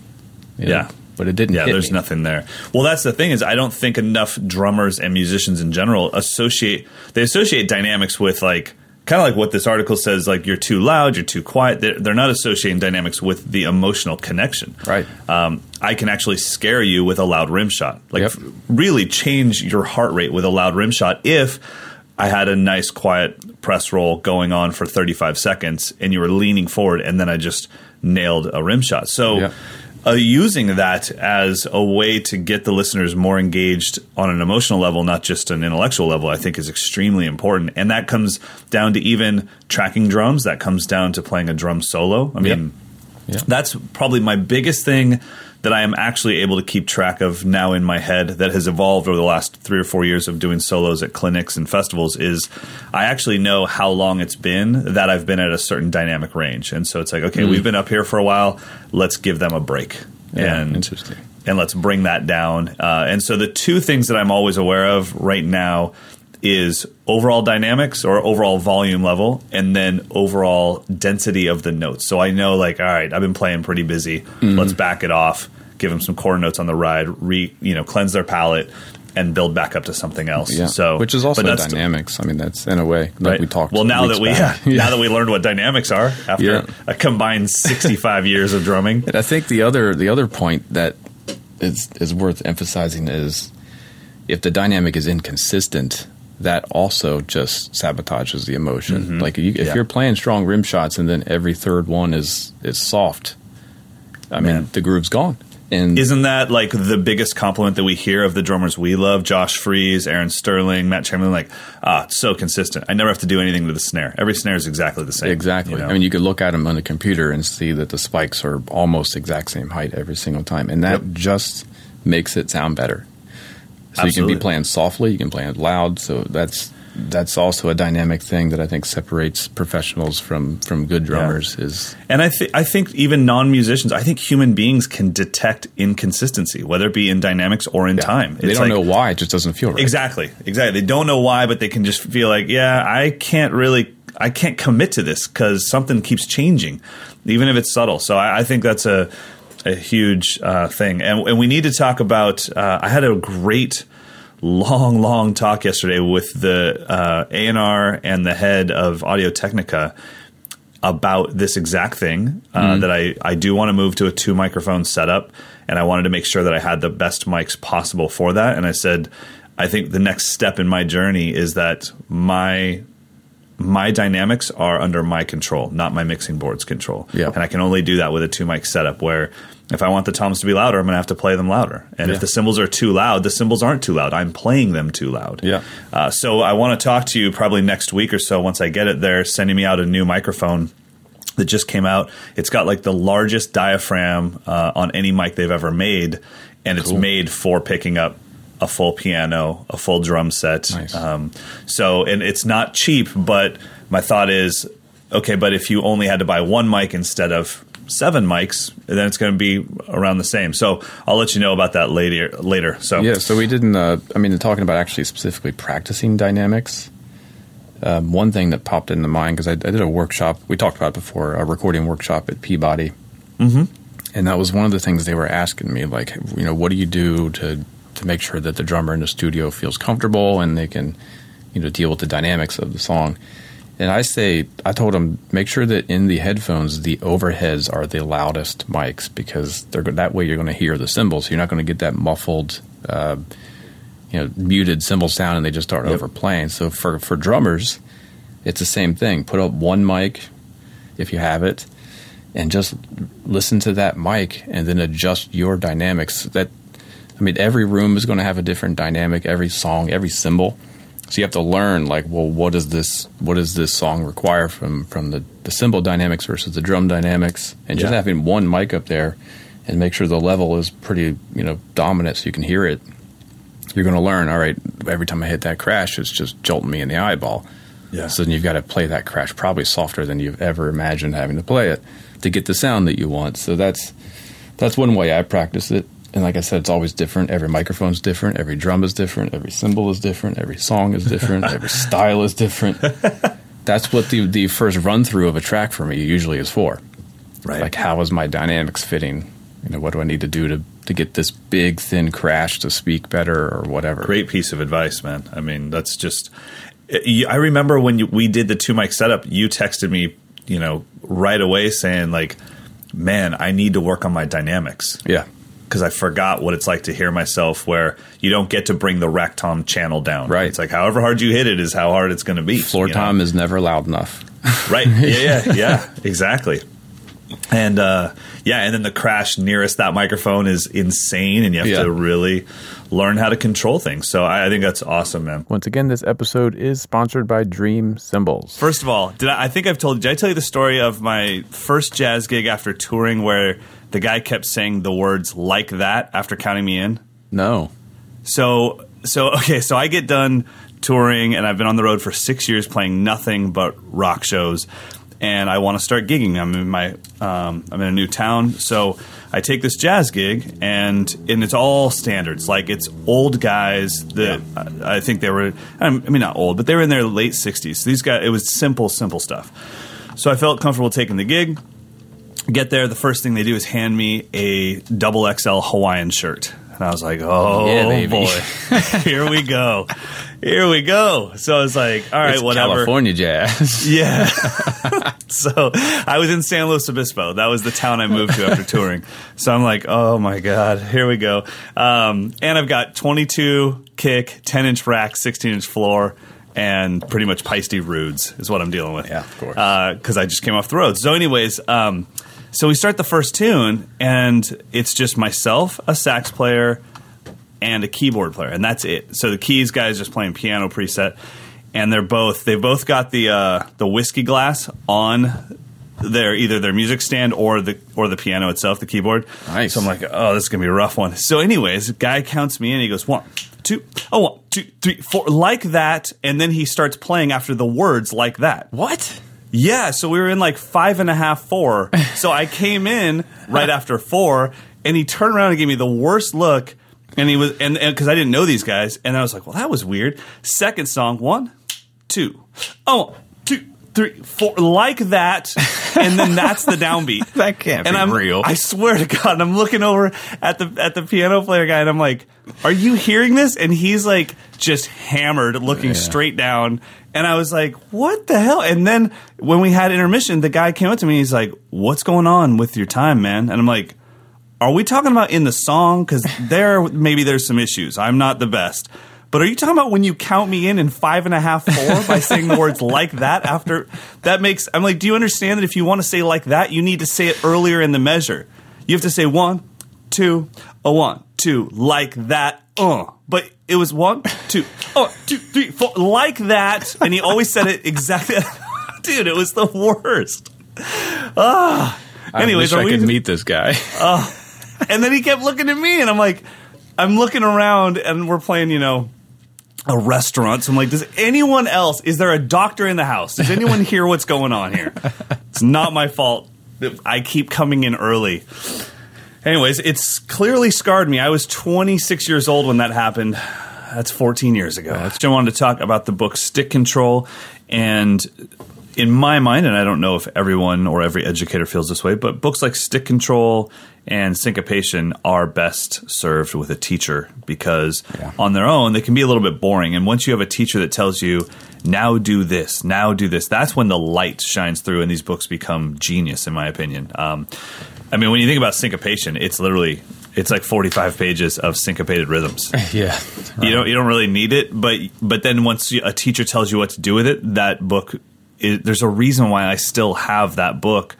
You know, yeah, but it didn't. Yeah, hit there's me. Nothing there. Well, that's the thing is, I don't think enough drummers and musicians in general associate they associate dynamics with like. Kind of like what this article says, like you're too loud, you're too quiet. They're, they're not associating dynamics with the emotional connection. Right. Um, I can actually scare you with a loud rim shot. Like yep. really change your heart rate with a loud rim shot if I had a nice quiet press roll going on for thirty-five seconds and you were leaning forward and then I just nailed a rim shot. So yep. uh, using that as a way to get the listeners more engaged on an emotional level, not just an intellectual level, I think is extremely important. And that comes down to even tracking drums. That comes down to playing a drum solo. I mean, yep. Yep. that's probably my biggest thing that I am actually able to keep track of now in my head that has evolved over the last three or four years of doing solos at clinics and festivals is I actually know how long it's been that I've been at a certain dynamic range. And so it's like, okay, mm. we've been up here for a while. Let's give them a break. Yeah, and interesting. And let's bring that down. Uh, and so the two things that I'm always aware of right now is overall dynamics or overall volume level and then overall density of the notes. So I know like, all right, I've been playing pretty busy. Mm-hmm. Let's back it off, give them some core notes on the ride, re, you know, cleanse their palate and build back up to something else. Yeah. So, which is also dynamics. I mean, that's in a way like right. we talked. Well, now that we, yeah, yeah. now that we learned what dynamics are after yeah. a combined sixty-five years of drumming. And I think the other, the other point that is, is worth emphasizing is if the dynamic is inconsistent, that also just sabotages the emotion. Mm-hmm. Like you, if yeah. you're playing strong rim shots and then every third one is is soft, I Man. mean the groove's gone. And isn't that like the biggest compliment that we hear of the drummers we love? Josh Freese, Aaron Sterling, Matt Chamberlain, like ah, it's so consistent. I never have to do anything to the snare. Every snare is exactly the same. Exactly. You know? I mean, you could look at them on the computer and see that the spikes are almost exact same height every single time, and that yep. just makes it sound better. So Absolutely. You can be playing softly, you can play it loud. So that's that's also a dynamic thing that I think separates professionals from, from good drummers. Yeah. Is and I th- I think even non-musicians, I think human beings can detect inconsistency, whether it be in dynamics or in yeah. time. It's they don't like, know why; it just doesn't feel right. Exactly, exactly. They don't know why, but they can just feel like, yeah, I can't really, I can't commit to this because something keeps changing, even if it's subtle. So I, I think that's a. A huge uh, thing. And, and we need to talk about uh, – I had a great long, long talk yesterday with the uh, A and R and the head of Audio Technica about this exact thing uh, mm-hmm. that I, I do want to move to a two-microphone setup, and I wanted to make sure that I had the best mics possible for that. And I said I think the next step in my journey is that my – my dynamics are under my control, not my mixing board's control. Yep. And I can only do that with a two-mic setup where if I want the toms to be louder, I'm going to have to play them louder. And yeah. if the cymbals are too loud, the cymbals aren't too loud. I'm playing them too loud. Yeah. Uh, so I want to talk to you probably next week or so once I get it. They're sending me out a new microphone that just came out. It's got like the largest diaphragm uh, on any mic they've ever made, and cool. it's made for picking up a full piano, a full drum set. Nice. Um, so, and it's not cheap, but my thought is, okay, but if you only had to buy one mic instead of seven mics, then it's going to be around the same. So I'll let you know about that later. Later. So yeah, so we didn't, uh, I mean, talking about actually specifically practicing dynamics, um, one thing that popped into mind, because I, I did a workshop, we talked about it before, a recording workshop at Peabody. Mm-hmm. And that was one of the things they were asking me, like, you know, what do you do to to make sure that the drummer in the studio feels comfortable and they can, you know, deal with the dynamics of the song. And I say, I told them, make sure that in the headphones, the overheads are the loudest mics because they're that way you're going to hear the cymbals. So you're not going to get that muffled, uh, you know, muted cymbal sound and they just start yep. overplaying. So for, for drummers, it's the same thing. Put up one mic if you have it and just listen to that mic and then adjust your dynamics. That I mean, every room is going to have a different dynamic, every song, every cymbal. So you have to learn, like, well, what does this what does this song require from, from the, the cymbal dynamics versus the drum dynamics? And yeah. just having one mic up there and make sure the level is pretty, you know, dominant so you can hear it. You're going to learn, all right, every time I hit that crash, it's just jolting me in the eyeball. Yeah. So then you've got to play that crash probably softer than you've ever imagined having to play it to get the sound that you want. So that's that's one way I practice it. And like I said, it's always different. Every microphone's different. Every drum is different. Every cymbal is different. Every song is different. Every style is different. That's what the the first run-through of a track for me usually is for. Right. Like, how is my dynamics fitting? You know, what do I need to do to, to get this big, thin crash to speak better or whatever? Great piece of advice, man. I mean, that's just... I remember when you, we did the two-mic setup, you texted me, you know, right away saying, like, man, I need to work on my dynamics. Yeah. Because I forgot what it's like to hear myself where you don't get to bring the rack tom channel down. Right. It's like however hard you hit it is how hard it's going to be. Floor tom know? is never loud enough. Right. Yeah, yeah, yeah. Exactly. And, uh, yeah, and then the crash nearest that microphone is insane, and you have yeah. to really learn how to control things. So I, I think that's awesome, man. Once again, this episode is sponsored by Dream Symbols. First of all, did I, I think I've told did I tell you the story of my first jazz gig after touring where the guy kept saying the words like that after counting me in? No. So, so okay, so I get done touring, and I've been on the road for six years playing nothing but rock shows. And I want to start gigging. I'm in my, um, I'm in a new town, so I take this jazz gig, and and it's all standards. Like, it's old guys that yeah. I, I think they were. I mean, not old, but they were in their late sixties. So these guys, it was simple, simple stuff. So I felt comfortable taking the gig. Get there, the first thing they do is hand me a double X L Hawaiian shirt, and I was like, oh yeah, baby. boy, here we go. Here we go. So it's like, all right, it's whatever. California jazz. Yeah. So I was in San Luis Obispo. That was the town I moved to after touring. So I'm like, oh, my God. Here we go. Um, and I've got twenty-two kick, ten-inch rack, sixteen-inch floor, and pretty much Peisty Rudes is what I'm dealing with. Yeah, of course. Because uh, I just came off the road. So anyways, um, so we start the first tune, and it's just myself, a sax player, and a keyboard player, and that's it. So the keys guy's just playing piano preset, and they're both they both got the uh, the whiskey glass on their either their music stand or the or the piano itself, the keyboard. Nice. So I'm like, oh, this is gonna be a rough one. So anyways, guy counts me in. He goes one, two, oh, one, two, three, four, like that, and then he starts playing after the words like that. What? Yeah. So we were in like five and a half, four. So I came in right after four, and he turned around and gave me the worst look. And he was, and because I didn't know these guys, and I was like, well, that was weird. Second song, one, two, oh, two, three, four, like that, and then that's the downbeat. That can't and be I'm, real. I swear to God, and I'm looking over at the at the piano player guy, and I'm like, are you hearing this? And he's like, just hammered, looking yeah. straight down. And I was like, what the hell? And then when we had intermission, the guy came up to me, and he's like, what's going on with your time, man? And I'm like, are we talking about in the song? Because there, maybe there's some issues. I'm not the best. But are you talking about when you count me in in five and a half, four by saying the words like that after? That makes, I'm like, do you understand that if you want to say like that, you need to say it earlier in the measure? You have to say one, two, a one, two, like that, uh. But it was one, two, oh, two, three, four, like that. And he always said it exactly. Dude, it was the worst. Ah. I Anyways, wish I we, could meet this guy. Uh, And then he kept looking at me, and I'm like, I'm looking around, and we're playing, you know, a restaurant. So I'm like, does anyone else, is there a doctor in the house? Does anyone hear what's going on here? It's not my fault. I keep coming in early. Anyways, it's clearly scarred me. I was twenty-six years old when that happened. That's fourteen years ago. I still wanted to talk about the book Stick Control, and in my mind, and I don't know if everyone or every educator feels this way, but books like Stick Control and Syncopation are best served with a teacher because yeah. on their own, they can be a little bit boring. And once you have a teacher that tells you, now do this, now do this, that's when the light shines through and these books become genius, in my opinion. Um, I mean, when you think about Syncopation, it's literally... It's like forty-five pages of syncopated rhythms. Yeah, right. You don't you don't really need it, but but then once you, a teacher tells you what to do with it, that book. It, there's a reason why I still have that book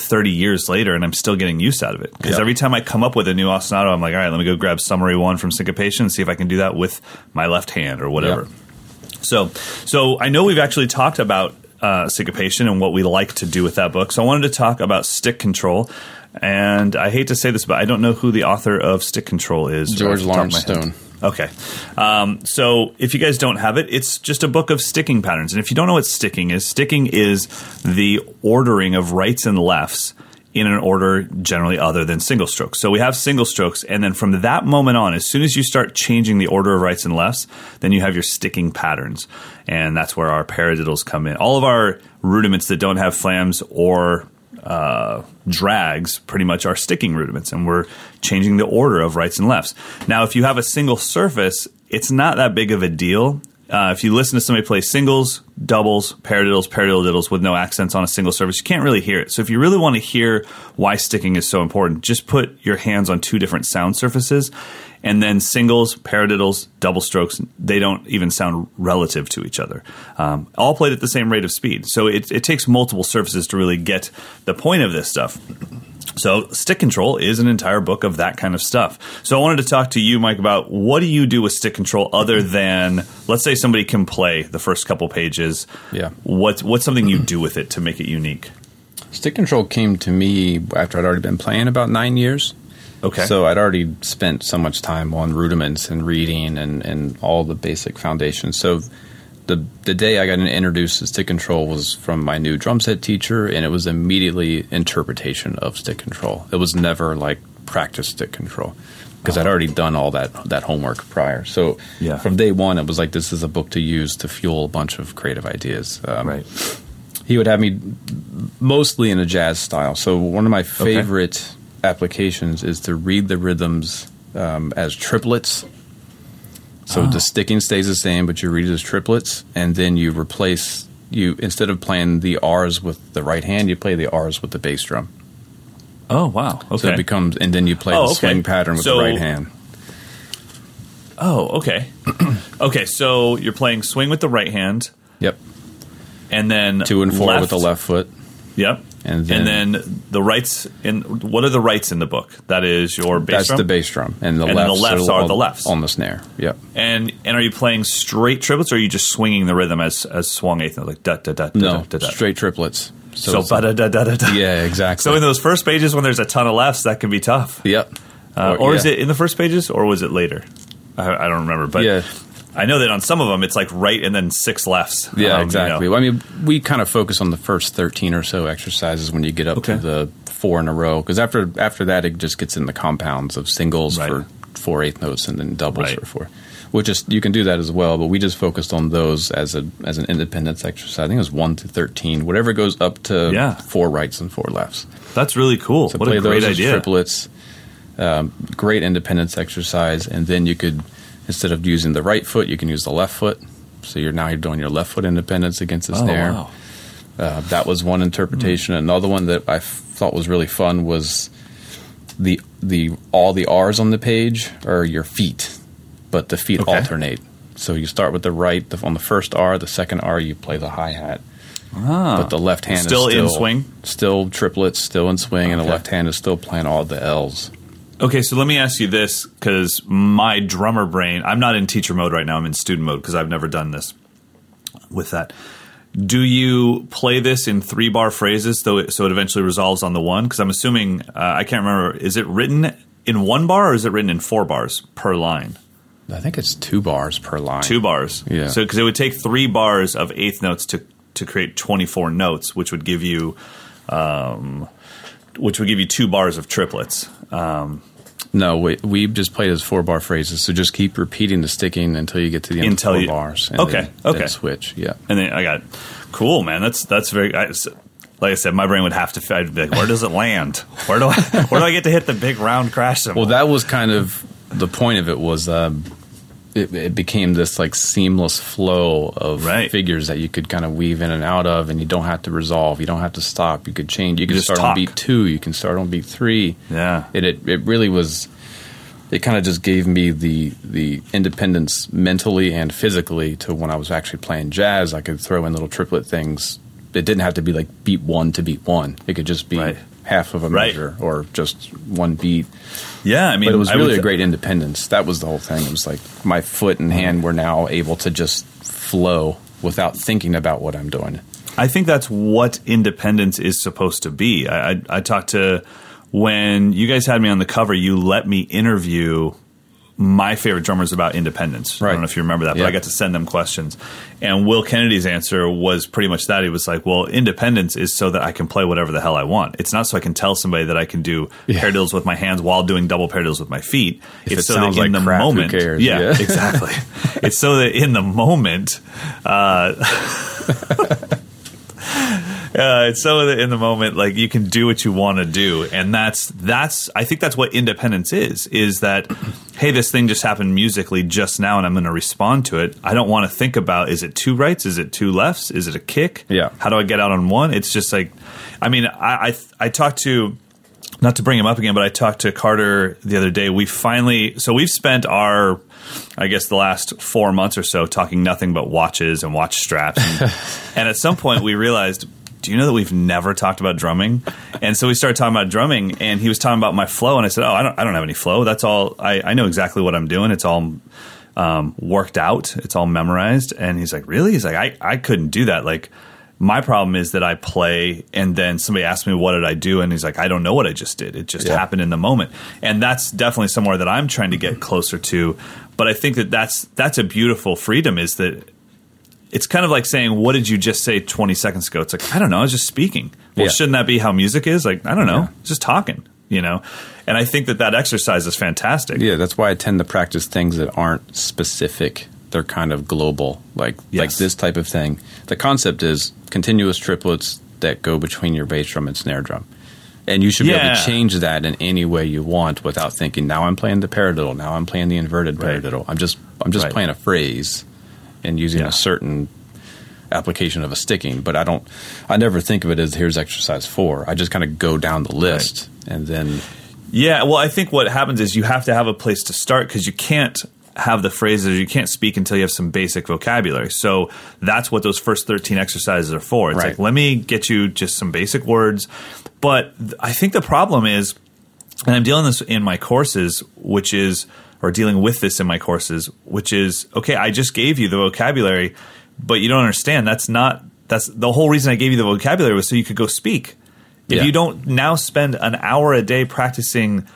thirty years later, and I'm still getting use out of it. Because yep. every time I come up with a new ostinato, I'm like, all right, let me go grab summary one from Syncopation and see if I can do that with my left hand or whatever. Yep. So, so I know we've actually talked about uh, Syncopation and what we like to do with that book. So I wanted to talk about Stick Control. And I hate to say this, but I don't know who the author of Stick Control is. George Lawrence Stone. Okay. Um, so if you guys don't have it, it's just a book of sticking patterns. And if you don't know what sticking is, sticking is the ordering of rights and lefts in an order generally other than single strokes. So we have single strokes, and then from that moment on, as soon as you start changing the order of rights and lefts, then you have your sticking patterns. And that's where our paradiddles come in. All of our rudiments that don't have flams or... Uh, drags pretty much are sticking rudiments, and we're changing the order of rights and lefts. Now, if you have a single surface, it's not that big of a deal. Uh, if you listen to somebody play singles, doubles, paradiddles, paradiddle diddles with no accents on a single surface, you can't really hear it. So if you really want to hear why sticking is so important, just put your hands on two different sound surfaces, and then singles, paradiddles, double strokes, they don't even sound relative to each other. Um, all played at the same rate of speed. So it, it takes multiple surfaces to really get the point of this stuff. So Stick Control is an entire book of that kind of stuff. So I wanted to talk to you, Mike, about what do you do with Stick Control other than, let's say somebody can play the first couple pages. Yeah. What's, what's something you do with it to make it unique? Stick Control came to me after I'd already been playing about nine years. Okay. So I'd already spent so much time on rudiments and reading and, and all the basic foundations. So the the day I got introduced to Stick Control was from my new drum set teacher, and it was immediately interpretation of Stick Control. It was never like practice Stick Control, because I'd already done all that that homework prior. So yeah. from day one, it was like, this is a book to use to fuel a bunch of creative ideas. Um, right. He would have me mostly in a jazz style. So one of my favorite okay. applications is to read the rhythms um, as triplets. So oh. the sticking stays the same, but you read it as triplets, and then you replace you instead of playing the R's with the right hand, you play the R's with the bass drum. Oh wow! Okay, so it becomes, and then you play oh, the okay. swing pattern with so, the right hand. Oh, okay, okay. So you're playing swing with the right hand. Yep. And then two and four left. With the left foot. Yep. And then, and then the rights in what are the rights in the book? That is your bass that's drum? That's the bass drum. And the and lefts, the lefts are, are the lefts. On the snare. Yep. And and are you playing straight triplets, or are you just swinging the rhythm as as swung eighth? Like da da da da no, da da. Straight triplets. So, so ba da da da da. Yeah, exactly. So in those first pages when there's a ton of lefts, that can be tough. Yep. Uh, or or yeah. is it in the first pages, or was it later? I, I don't remember. But yeah. I know that on some of them, it's like right and then six lefts. Yeah, um, exactly. You know. I mean, we kind of focus on the first thirteen or so exercises when you get up okay. to the four in a row. Because after after that, it just gets in the compounds of singles right. for four eighth notes and then doubles right. for four. Which is, you can do that as well, but we just focused on those as a as an independence exercise. I think it was one to thirteen. Whatever goes up to yeah. four rights and four lefts. That's really cool. So what play a great those idea. As triplets. Um, great independence exercise. And then you could... Instead of using the right foot, you can use the left foot. So you're now you're doing your left foot independence against the oh, snare. Wow. Uh, that was one interpretation. Mm. Another one that I f- thought was really fun was the the all the R's on the page are your feet, but the feet okay. alternate. So you start with the right the, on the first R, the second R you play the hi hat, ah. but the left hand still is still in swing, still triplets, still in swing, okay. and the left hand is still playing all the L's. Okay, so let me ask you this, because my drummer brain... I'm not in teacher mode right now. I'm in student mode, because I've never done this with that. Do you play this in three-bar phrases though, so it eventually resolves on the one? Because I'm assuming... Uh, I can't remember. Is it written in one bar, or is it written in four bars per line? I think it's two bars per line. Two bars. Yeah. So, because it would take three bars of eighth notes to, to create twenty-four notes, which would give you... Um, which would give you two bars of triplets. Um, no, we we just played as four bar phrases, so just keep repeating the sticking until you get to the end of four you, bars. And okay, then, okay. Then switch, yeah. And then I got, cool, man. That's that's very. I, like I said, my brain would have to. I'd be like, where does it land? Where do I where do I get to hit the big round crash symbol? Well, that was kind of the point of it. Was um, it, it became this like seamless flow of right. figures that you could kind of weave in and out of, and you don't have to resolve, you don't have to stop, you could change, you could start talk. On beat two, you can start on beat three. Yeah, it it, it really was. It kind of just gave me the the independence mentally and physically to when I was actually playing jazz. I could throw in little triplet things. It didn't have to be like beat one to beat one. It could just be right. half of a measure right. or just one beat. Yeah, I mean, but it was really th- a great independence. That was the whole thing. It was like my foot and hand were now able to just flow without thinking about what I'm doing. I think that's what independence is supposed to be. I, I, I talked to when you guys had me on the cover. You let me interview my favorite drummers about independence. Right. I don't know if you remember that, but yeah. I got to send them questions. And Will Kennedy's answer was pretty much that. He was like, well, independence is so that I can play whatever the hell I want. It's not so I can tell somebody that I can do yeah. pair deals with my hands while doing double pair deals with my feet. If it's it so sounds that in like the crap, moment. Who cares? Yeah, yeah. exactly. It's so that in the moment, uh, uh, it's so that in the moment, like you can do what you want to do. And that's, that's, I think that's what independence is, is that, hey, this thing just happened musically just now, and I'm going to respond to it. I don't want to think about, is it two rights? Is it two lefts? Is it a kick? Yeah. How do I get out on one? It's just like, I mean, I I, I talked to, not to bring him up again, but I talked to Carter the other day. We finally, so we've spent our, I guess the last four months or so talking nothing but watches and watch straps. And, and at some point we realized, do you know that we've never talked about drumming? And so we started talking about drumming, and he was talking about my flow, and I said, oh, I don't I don't have any flow. That's all. I, I know exactly what I'm doing. It's all um, worked out. It's all memorized. And he's like, really? He's like, I, I couldn't do that. Like, my problem is that I play, and then somebody asks me, what did I do? And he's like, I don't know what I just did. It just yeah. happened in the moment. And that's definitely somewhere that I'm trying to get closer to. But I think that that's, that's a beautiful freedom, is that it's kind of like saying, what did you just say twenty seconds ago? It's like, I don't know. I was just speaking. Well, yeah. shouldn't that be how music is? Like, I don't know. Yeah. Just talking, you know? And I think that that exercise is fantastic. Yeah, that's why I tend to practice things that aren't specific. They're kind of global, like yes. like this type of thing. The concept is continuous triplets that go between your bass drum and snare drum. And you should be yeah. able to change that in any way you want without thinking, now I'm playing the paradiddle. Now I'm playing the inverted paradiddle. Right. I'm just I'm just right. playing a phrase and using yeah. a certain application of a sticking, but I don't I never think of it as here's exercise four. I just kind of go down the list right. and then yeah, well, I think what happens is you have to have a place to start, because you can't have the phrases, or you can't speak until you have some basic vocabulary. So that's what those first thirteen exercises are for. It's right. like, let me get you just some basic words. But th- I think the problem is, and I'm dealing this in my courses, which is or dealing with this in my courses, which is, okay, I just gave you the vocabulary, but you don't understand. That's not – that's the whole reason I gave you the vocabulary was so you could go speak. If yeah. you don't now spend an hour a day practicing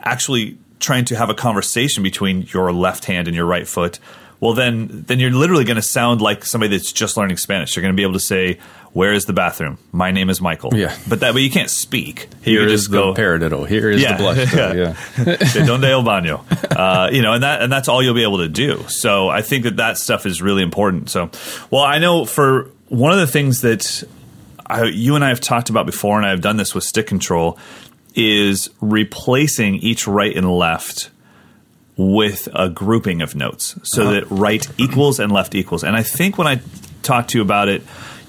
actually trying to have a conversation between your left hand and your right foot, well, then then you're literally going to sound like somebody that's just learning Spanish. You're going to be able to say, where is the bathroom? My name is Michael. Yeah. But that, but you can't speak. Here you is just go, the paradiddle. Here is yeah, the blush. Yeah. yeah. De donde el baño? Uh, you know, and that and that's all you'll be able to do. So I think that that stuff is really important. So, well, I know for one of the things that I, you and I have talked about before, and I've done this with Stick Control, is replacing each right and left with a grouping of notes, so uh-huh. that right equals and left equals. And I think when I talked to you about it,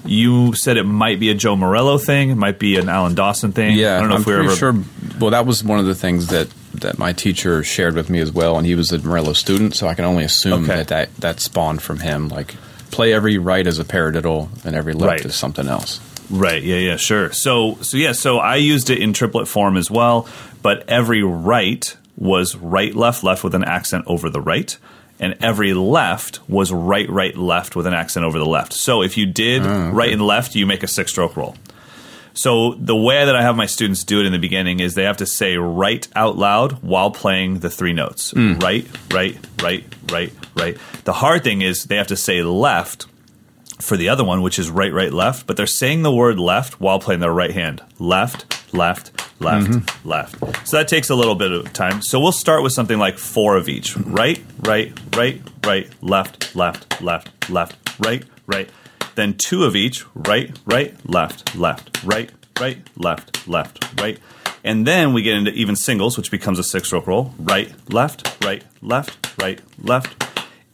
you said it might be a Joe Morello thing, it might be an Alan Dawson thing. Yeah, I don't know I'm if we were ever... sure. Well, that was one of the things that, that my teacher shared with me as well, and he was a Morello student, so I can only assume okay. that, that that spawned from him. Like, play every right as a paradiddle and every left right. as something else. Right, yeah, yeah, sure. So, so yeah, so I used it in triplet form as well, but every right was right, left, left with an accent over the right, and every left was right, right, left with an accent over the left. So if you did oh, okay. right and left, you make a six-stroke roll. So the way that I have my students do it in the beginning is they have to say right out loud while playing the three notes. Mm. Right, right, right, right, right. The hard thing is they have to say left for the other one, which is right, right, left, but they're saying the word left while playing their right hand. Left, left, left, mm-hmm. left. So that takes a little bit of time. So we'll start with something like four of each. Right, right, right, right, left, left, left, left, right, right. Then two of each. Right, right, left, left, right, right, left, left, right. And then we get into even singles, which becomes a six-stroke roll. Right, left, right, left, right, left.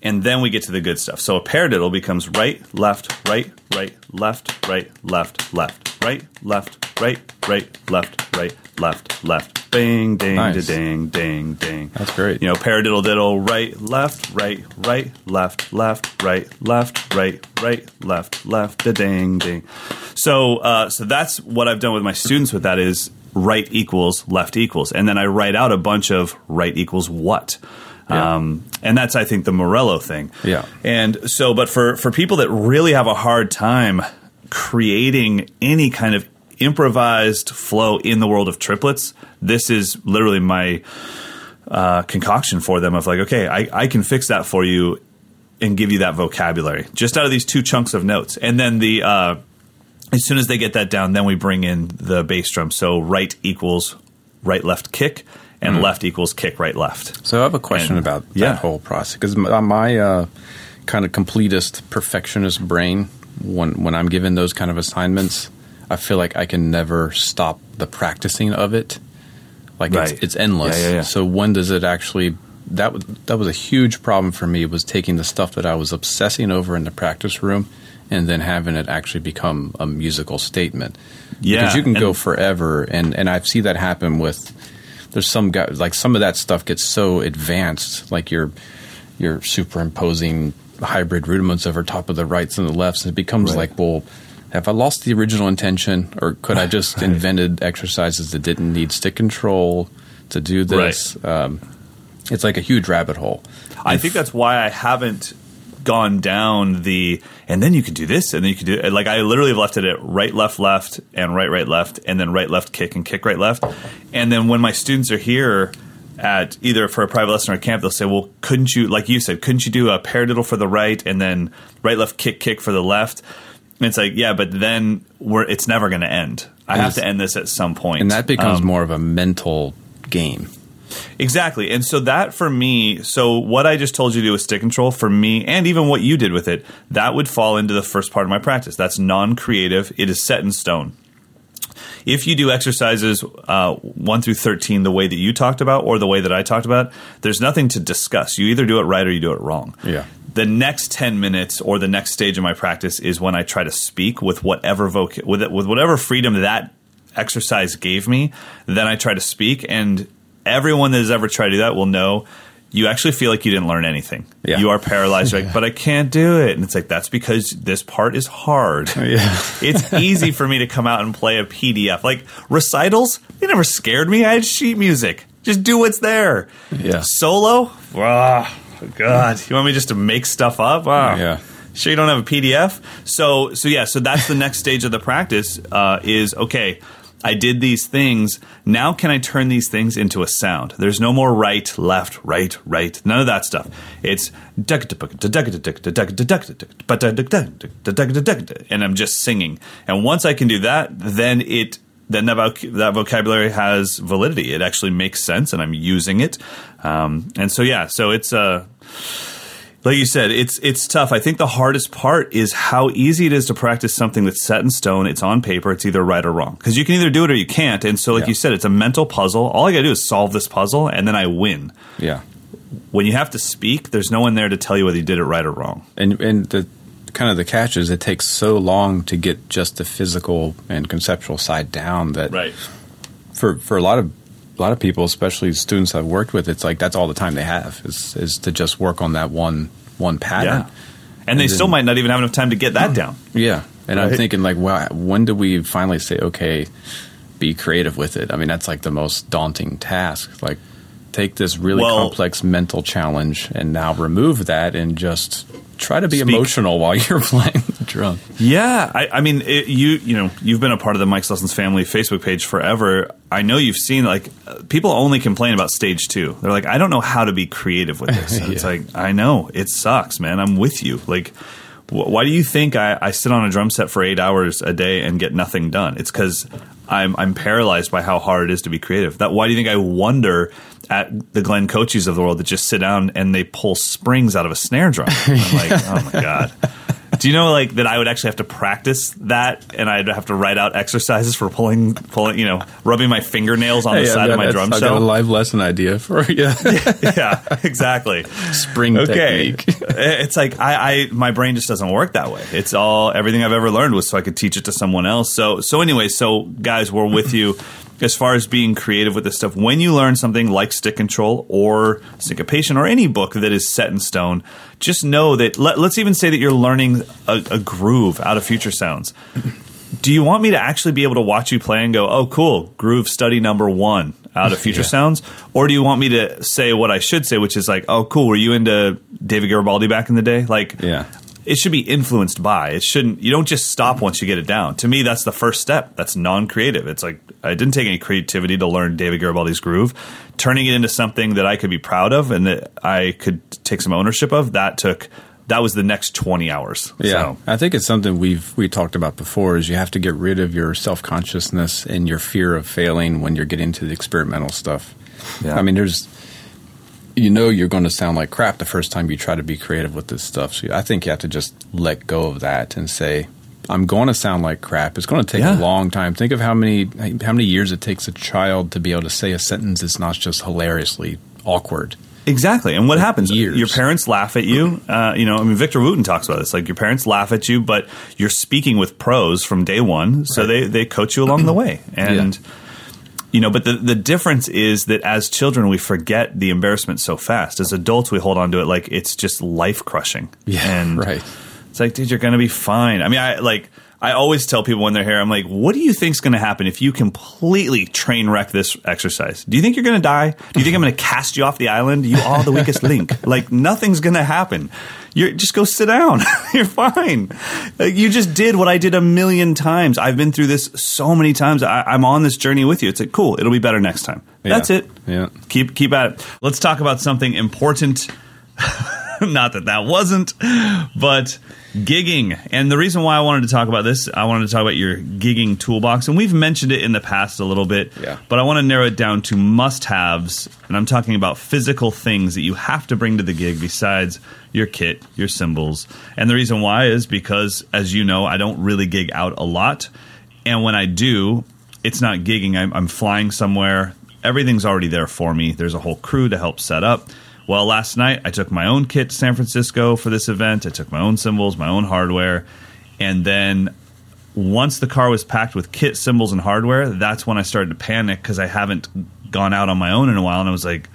and then we get to the good stuff. So a paradiddle becomes right, left, right, right, left, right, left, left, right, left, right, right, left, right, left, left. Bing, ding, nice. Da-ding, ding, ding. That's great. You know, paradiddle diddle, right, left, right, right, left, left, right, left, right, right, left, left, da-ding, ding. So, uh, so that's what I've done with my students with that is right equals left equals. And then I write out a bunch of right equals what. Yeah. Um, and that's, I think, the Morello thing. Yeah. And so, but for, for people that really have a hard time creating any kind of improvised flow in the world of triplets, this is literally my uh, concoction for them of like, okay, I, I can fix that for you and give you that vocabulary just out of these two chunks of notes. And then the uh, as soon as they get that down, then we bring in the bass drum. So right equals right, left kick, and mm. left equals kick, right, left. So I have a question and, about that yeah. whole process, because my uh, kind of completist perfectionist brain, when when I'm given those kind of assignments, I feel like I can never stop the practicing of it. Like right. it's, it's endless. Yeah, yeah, yeah. So when does it actually that was, that was a huge problem for me, was taking the stuff that I was obsessing over in the practice room and then having it actually become a musical statement. Yeah. Because you can and, go forever, and, and I've seen that happen with there's some guys, like some of that stuff gets so advanced, like you're you're superimposing hybrid rudiments over top of the rights and the lefts, and it becomes right. like, well, have I lost the original intention, or could I just right. invented exercises that didn't need stick control to do this? Right. Um, it's like a huge rabbit hole. I if, think that's why I haven't gone down the, and then you could do this, and then you could do it. Like I literally have left it at right, left, left, and right, right, left, and then right, left, kick, and kick, right, left. And then when my students are here at either for a private lesson or camp, they'll say, well, couldn't you, like you said, couldn't you do a paradiddle for the right and then right, left, kick, kick for the left? And it's like, yeah, but then we're it's never going to end. I have to end this at some point. And that becomes um, more of a mental game. Exactly. And so that for me, so what I just told you to do with stick control for me, and even what you did with it, that would fall into the first part of my practice. That's non-creative. It is set in stone. If you do exercises uh, one through thirteen the way that you talked about or the way that I talked about, there's nothing to discuss. You either do it right or you do it wrong. Yeah. The next ten minutes or the next stage of my practice is when I try to speak with whatever voc- with, with whatever freedom that exercise gave me. Then I try to speak, and everyone that has ever tried to do that will know you actually feel like you didn't learn anything. Yeah. You are paralyzed. You're like, but I can't do it. And it's like, that's because this part is hard. Yeah. It's easy for me to come out and play a P D F. Like recitals, they never scared me. I had sheet music. Just do what's there. Yeah. Solo, ah, God, you want me just to make stuff up? Wow. Yeah. Sure you don't have a P D F? So, so yeah, so that's the next stage of the practice uh, is, okay, I did these things. Now can I turn these things into a sound? There's no more right, left, right, right. None of that stuff. It's and I'm just singing. And once I can do that, then it then that, voc- that vocabulary has validity. It actually makes sense, and I'm using it. Um, and so yeah, so it's uh, like you said, it's it's tough. I think the hardest part is how easy it is to practice something that's set in stone. It's on paper. It's either right or wrong. Because you can either do it or you can't. And so like yeah. you said, it's a mental puzzle. All I got to do is solve this puzzle, and then I win. Yeah. When you have to speak, there's no one there to tell you whether you did it right or wrong. And and the kind of the catch is it takes so long to get just the physical and conceptual side down that right. for for a lot of A lot of people, especially students I've worked with, it's like that's all the time they have is, is to just work on that one one pattern. Yeah. And, and they then, still might not even have enough time to get that down. Yeah. And right. I'm thinking like, wow, when do we finally say, okay, be creative with it? I mean, that's like the most daunting task. Like take this really well, complex mental challenge and now remove that and just try to be speak. emotional while you're playing the drum. Yeah. I, I mean, it, you you know, you've been a part of the Mike's Lessons Family Facebook page forever. I know you've seen, like, people only complain about stage two. They're like, I don't know how to be creative with this. yeah. It's like, I know. It sucks, man. I'm with you. Like, wh- why do you think I, I sit on a drum set for eight hours a day and get nothing done? It's because I'm, I'm paralyzed by how hard it is to be creative. That why do you think I wonder at the Glenn Coaches of the world that just sit down and they pull springs out of a snare drum? I'm like, oh my God. Do you know, like, that I would actually have to practice that, and I'd have to write out exercises for pulling, pulling, you know, rubbing my fingernails on the yeah, side yeah, of my drum cell? I've got a live lesson idea for you. yeah, yeah, exactly. Spring okay. technique. It's like I, I, my brain just doesn't work that way. It's all everything I've ever learned was so I could teach it to someone else. So, so anyway, so guys, we're with you. As far as being creative with this stuff, when you learn something like Stick Control or Syncopation or any book that is set in stone, just know that let, let's even say that you're learning a, a groove out of Future Sounds. Do you want me to actually be able to watch you play and go, oh, cool, groove study number one out of Future yeah. Sounds? Or do you want me to say what I should say, which is like, oh, cool, were you into David Garibaldi back in the day? Like, yeah. It should be influenced by. It shouldn't. You don't just stop once you get it down. To me, that's the first step. That's non-creative. It's like I didn't take any creativity to learn David Garibaldi's groove. Turning it into something that I could be proud of and that I could take some ownership of, that took that was the next twenty hours. Yeah, so. I think it's something we've we talked about before is you have to get rid of your self-consciousness and your fear of failing when you're getting to the experimental stuff. Yeah. I mean, there's you know you're going to sound like crap the first time you try to be creative with this stuff. So I think you have to just let go of that and say, I'm going to sound like crap. It's going to take yeah. a long time. Think of how many how many years it takes a child to be able to say a sentence that's not just hilariously awkward. Exactly. And what happens? Years. Your parents laugh at you. Uh, you know, I mean, Victor Wooten talks about this. Like, your parents laugh at you, but you're speaking with pros from day one, right. so they, they coach you along the way. And... Yeah. You know, but the, the difference is that as children, we forget the embarrassment so fast. As adults, we hold on to it like it's just life-crushing. Yeah, and right. It's like, dude, you're going to be fine. I mean, I like I always tell people when they're here, I'm like, what do you think's going to happen if you completely train wreck this exercise? Do you think you're going to die? Do you think I'm going to cast you off the island? You are the weakest link. Like, nothing's going to happen. You're just go sit down. You're fine. Like, you just did what I did a million times. I've been through this so many times. I, I'm on this journey with you. It's like, cool. It'll be better next time. Yeah. That's it. Yeah. Keep keep at it. Let's talk about something important. Not that that wasn't, but gigging. And the reason why I wanted to talk about this, I wanted to talk about your gigging toolbox. And we've mentioned it in the past a little bit, yeah. but I want to narrow it down to must-haves. And I'm talking about physical things that you have to bring to the gig besides your kit, your cymbals. And the reason why is because, as you know, I don't really gig out a lot. And when I do, it's not gigging. I'm, I'm flying somewhere. Everything's already there for me. There's a whole crew to help set up. Well, last night I took my own kit to San Francisco for this event. I took my own cymbals, my own hardware. And then once the car was packed with kit, cymbals, and hardware, that's when I started to panic because I haven't gone out on my own in a while. And I was like,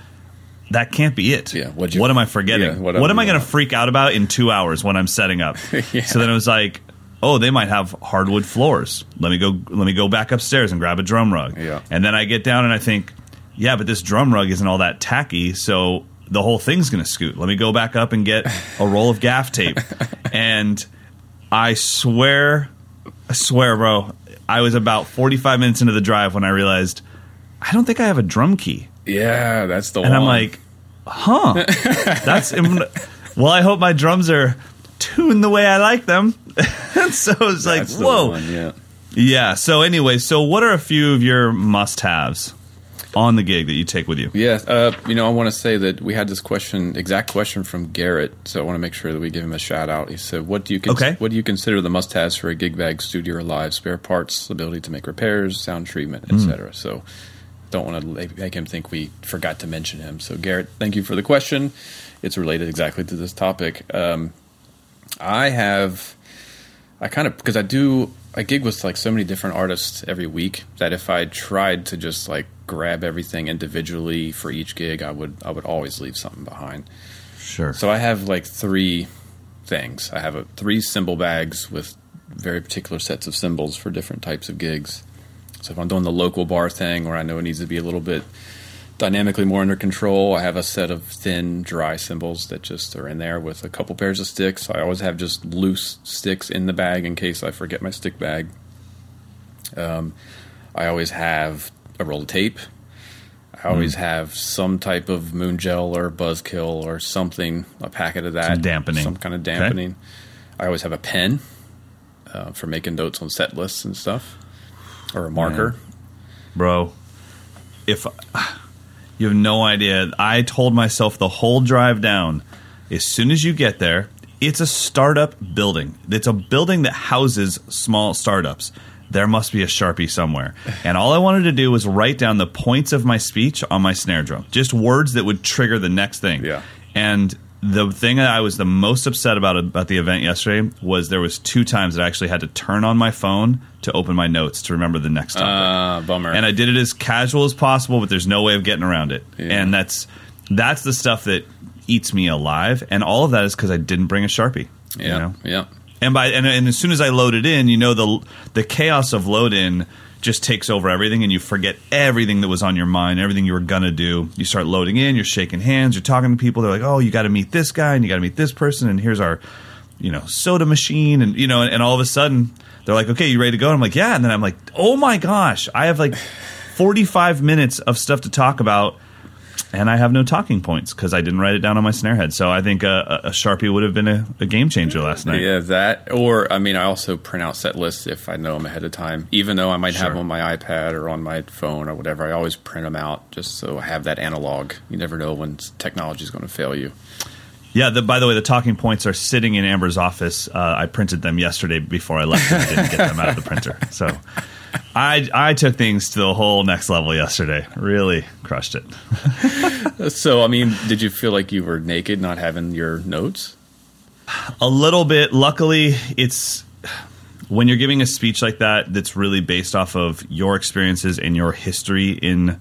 that can't be it. Yeah, what am I forgetting? Yeah, what, what am I going to freak out about in two hours when I'm setting up? yeah. So then I was like, oh, they might have hardwood floors. Let me go, let me go back upstairs and grab a drum rug. Yeah. And then I get down and I think, yeah, but this drum rug isn't all that tacky, so... the whole thing's going to scoot. Let me go back up and get a roll of gaff tape. And I swear, I swear, bro, I was about forty-five minutes into the drive when I realized, I don't think I have a drum key. Yeah, that's the and one. And I'm like, huh. That's im- Well, I hope my drums are tuned the way I like them. And so it's like, that's whoa. The one, yeah. yeah, so anyway, so what are a few of your must-haves on the gig that you take with you? Yeah, uh, you know, I want to say that we had this question, exact question from Garrett, so I want to make sure that we give him a shout out. He said, "What do you cons- okay. what do you consider the must-haves for a gig bag, studio, or live? Spare parts, ability to make repairs, sound treatment, et cetera" Mm. So, don't want to make him think we forgot to mention him. So, Garrett, thank you for the question. It's related exactly to this topic. Um, I have, I kind of because I do. I gig with like so many different artists every week that if I tried to just like grab everything individually for each gig, I would I would always leave something behind. Sure. So I have like three things. I have a, three cymbal bags with very particular sets of cymbals for different types of gigs. So if I'm doing the local bar thing where I know it needs to be a little bit dynamically more under control, I have a set of thin, dry cymbals that just are in there with a couple pairs of sticks. I always have just loose sticks in the bag in case I forget my stick bag. Um, I always have a roll of tape. I always mm. have some type of moon gel or buzzkill or something, a packet of that. Some dampening. Some kind of dampening. Okay. I always have a pen uh, for making notes on set lists and stuff, or a marker. Man. Bro, if... I- You have no idea. I told myself the whole drive down, as soon as you get there, It's a startup building. It's a building that houses small startups. There must be a Sharpie somewhere. And all I wanted to do was write down the points of my speech on my snare drum. Just words that would trigger the next thing. Yeah. And the thing that I was the most upset about about the event yesterday was there was two times that I actually had to turn on my phone to open my notes to remember the next topic. Uh, bummer. And I did it as casual as possible, but there's no way of getting around it. Yeah. And that's that's the stuff that eats me alive. And all of that is because I didn't bring a Sharpie. Yeah, you know? Yeah. And by and, and as soon as I load it in, you know, the the chaos of load in just takes over everything, and you forget everything that was on your mind, everything you were gonna do. You start loading in, you're shaking hands, you're talking to people. They're like, "Oh, you got to meet this guy, and you got to meet this person, and here's our, you know, soda machine," and you know, and, and all of a sudden they're like, "Okay, you ready to go?" And I'm like, "Yeah," and then I'm like, "Oh my gosh, I have like forty-five minutes of stuff to talk about." And I have no talking points because I didn't write it down on my snare head. So I think a, a Sharpie would have been a, a game changer last night. Yeah, that. Or, I mean, I also print out set lists if I know them ahead of time. Even though I might sure. have them on my iPad or on my phone or whatever, I always print them out just so I have that analog. You never know when technology is going to fail you. Yeah, the, by the way, the talking points are sitting in Amber's office. Uh, I printed them yesterday before I left and I didn't get them out of the printer. So I I took things to the whole next level yesterday. Really crushed it. So, I mean, did you feel like you were naked not having your notes? A little bit. Luckily, it's when you're giving a speech like that that's really based off of your experiences and your history in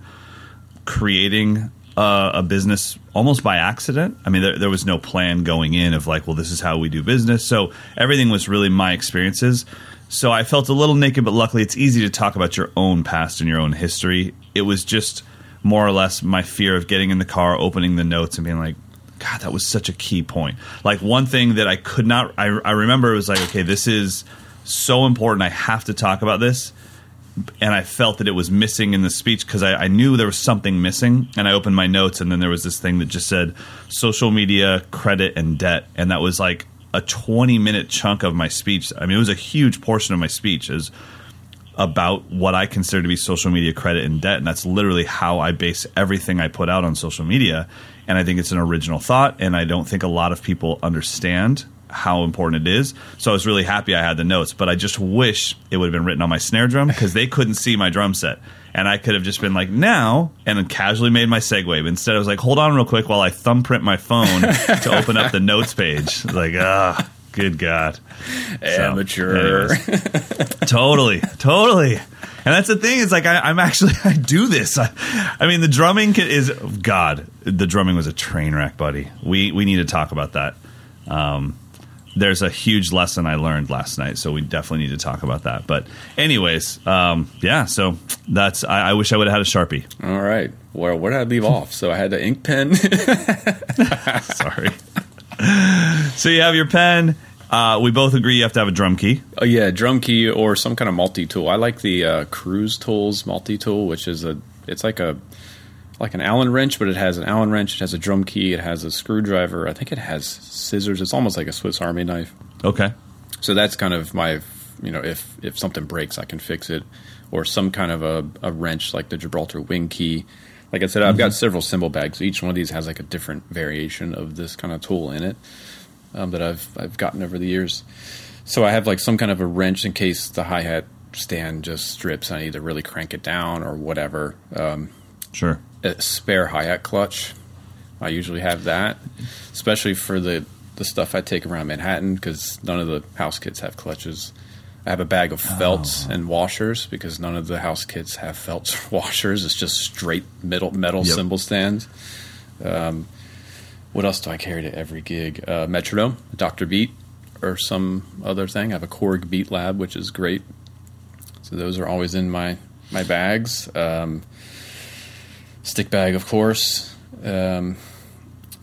creating uh, a business almost by accident. I mean, there, there was no plan going in of like, well, this is how we do business. So everything was really my experiences. So I felt a little naked, but luckily it's easy to talk about your own past and your own history. It was just more or less my fear of getting in the car, opening the notes, and being like, God, that was such a key point. Like one thing that I could not – I I remember it was like, okay, this is so important. I have to talk about this. And I felt that it was missing in the speech because I, I knew there was something missing. And I opened my notes, and then there was this thing that just said social media, credit, and debt. And that was like – a twenty-minute chunk of my speech. I mean, it was a huge portion of my speech is about what I consider to be social media credit and debt, and that's literally how I base everything I put out on social media. And I think it's an original thought, and I don't think a lot of people understand how important it is. So I was really happy I had the notes, but I just wish it would have been written on my snare drum because they couldn't see my drum set. And I could have just been like, now, and then casually made my segue. But instead, I was like, hold on real quick while I thumbprint my phone to open up the notes page. Like, ah, oh, good God. Amateur. So, totally, totally. And that's the thing. It's like, I, I'm actually, I do this. I, I mean, the drumming is, God, the drumming was a train wreck, buddy. We, we need to talk about that. Um, there's a huge lesson I learned last night, so we definitely need to talk about that. But anyways, um, yeah, so that's I, I wish I would have had a Sharpie. All right. Well, where did I leave off? So I had an ink pen. Sorry. So you have your pen. Uh, we both agree you have to have a drum key. Oh, yeah, drum key or some kind of multi-tool. I like the uh, Cruise Tools multi-tool, which is a it's like a like an Allen wrench, but it has an Allen wrench, it has a drum key, it has a screwdriver, I think it has scissors. It's almost like a Swiss Army knife. Okay. So that's kind of my, you know, if, if something breaks, I can fix it. Or some kind of a, a wrench, like the Gibraltar wing key. Like I said, I've mm-hmm. got several cymbal bags. Each one of these has like a different variation of this kind of tool in it um, that I've I've gotten over the years. So I have like some kind of a wrench in case the hi-hat stand just strips and I need to really crank it down or whatever. Um, sure. A spare hi-hat clutch. I usually have that, especially for the, the stuff I take around Manhattan because none of the house kits have clutches. I have a bag of felts oh. and washers because none of the house kits have felts or washers. It's just straight metal, metal yep. cymbal stands. Um, what else do I carry to every gig? Uh, metronome, Doctor Beat, or some other thing. I have a Korg Beat Lab, which is great. So those are always in my, my bags. Um, Stick bag, of course. Um,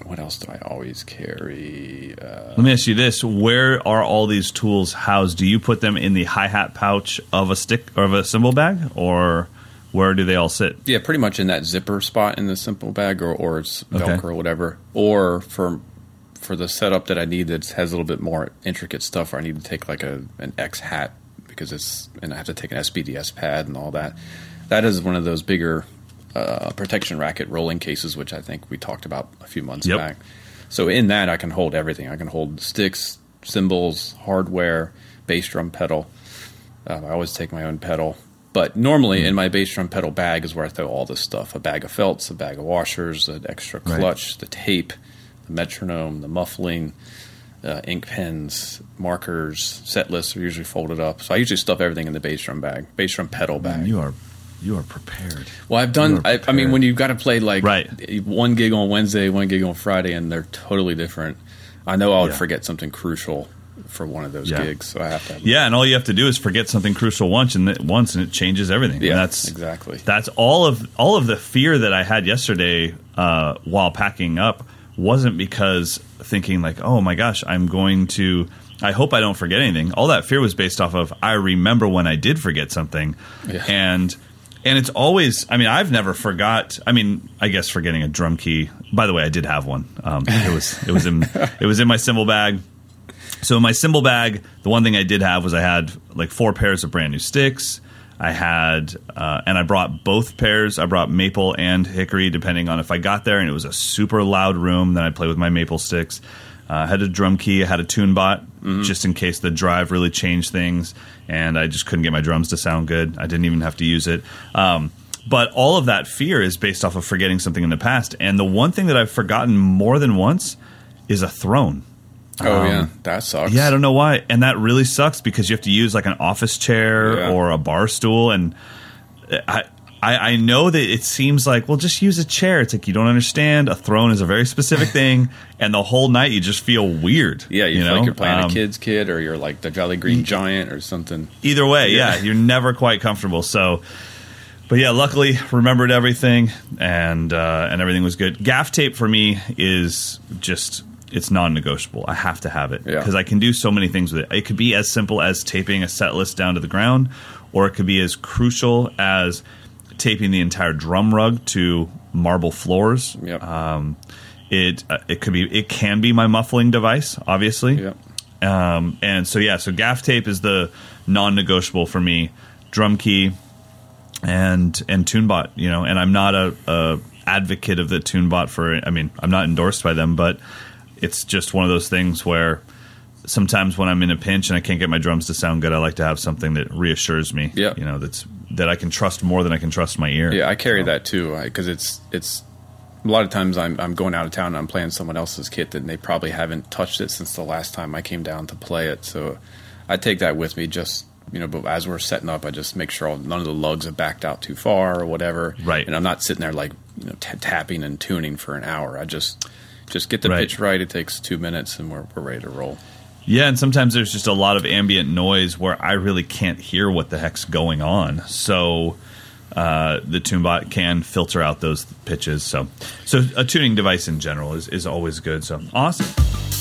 what else do I always carry? Uh, Let me ask you this: where are all these tools housed? Do you put them in the hi-hat pouch of a stick or of a cymbal bag, or where do they all sit? Yeah, pretty much in that zipper spot in the cymbal bag, or or it's Velcro okay. or whatever. Or for for the setup that I need that has a little bit more intricate stuff, or I need to take like a an X hat because it's and I have to take an S B D S pad and all that. That is one of those bigger. Uh, protection racket rolling cases, which I think we talked about a few months yep. back. So in that, I can hold everything. I can hold sticks, cymbals, hardware, bass drum pedal. Uh, I always take my own pedal. But normally mm. in my bass drum pedal bag is where I throw all this stuff. A bag of felts, a bag of washers, an extra clutch, right. the tape, the metronome, the muffling, uh, ink pens, markers, set lists are usually folded up. So I usually stuff everything in the bass drum bag, bass drum pedal bag. Man, you are you are prepared. Well, I've done, I, I mean, when you've got to play like right. one gig on Wednesday, one gig on Friday, and they're totally different, I know I would yeah. forget something crucial for one of those yeah. gigs, so I have to. Have yeah, and all you have to do is forget something crucial once, and th- once, and it changes everything. Yeah, and that's exactly. That's all of all of the fear that I had yesterday uh, while packing up wasn't because thinking like, oh my gosh, I'm going to. I hope I don't forget anything. All that fear was based off of I remember when I did forget something, yeah. and and it's always. I mean, I've never forgot. I mean, I guess forgetting a drum key. By the way, I did have one. Um, it was it was in it was in my cymbal bag. So in my cymbal bag, the one thing I did have was I had like four pairs of brand new sticks. I had, uh, and I brought both pairs. I brought maple and hickory, depending on if I got there and it was a super loud room, then I'd play with my maple sticks. Uh, I had a drum key. I had a TuneBot mm-hmm. just in case the drive really changed things and I just couldn't get my drums to sound good. I didn't even have to use it. Um, but all of that fear is based off of forgetting something in the past. And the one thing that I've forgotten more than once is a throne. Oh, um, yeah. That sucks. Yeah, I don't know why. And that really sucks because you have to use like an office chair yeah. or a bar stool. And I, I I know that it seems like, well, just use a chair. It's like you don't understand. A throne is a very specific thing. And the whole night you just feel weird. Yeah, you, you feel know? like you're playing um, a kid's kid or you're like the Jolly Green Giant or something. Either way, yeah. yeah. You're never quite comfortable. So, but yeah, luckily remembered everything and uh, and everything was good. Gaff tape for me is just... It's non-negotiable. I have to have it because yeah. I can do so many things with it. It could be as simple as taping a set list down to the ground, or it could be as crucial as taping the entire drum rug to marble floors. Yep. Um, it uh, it could be it can be my muffling device, obviously. Yep. Um, and so yeah, so gaff tape is the non-negotiable for me. Drum key and and TuneBot, you know. And I'm not a, a advocate of the TuneBot for. I mean, I'm not endorsed by them, but. It's just one of those things where sometimes when I'm in a pinch and I can't get my drums to sound good, I like to have something that reassures me, yeah. you know, that's that I can trust more than I can trust my ear. Yeah, I carry so. that too because it's it's a lot of times I'm I'm going out of town and I'm playing someone else's kit and they probably haven't touched it since the last time I came down to play it. So I take that with me just, you know, but as we're setting up, I just make sure all, none of the lugs have backed out too far or whatever. Right. And I'm not sitting there like, you know, t- tapping and tuning for an hour. I just... Just get the right. pitch right. It takes two minutes, and we're, we're ready to roll. Yeah, and sometimes there's just a lot of ambient noise where I really can't hear what the heck's going on. So uh, the TuneBot can filter out those pitches. So so a tuning device in general is, is always good. So awesome.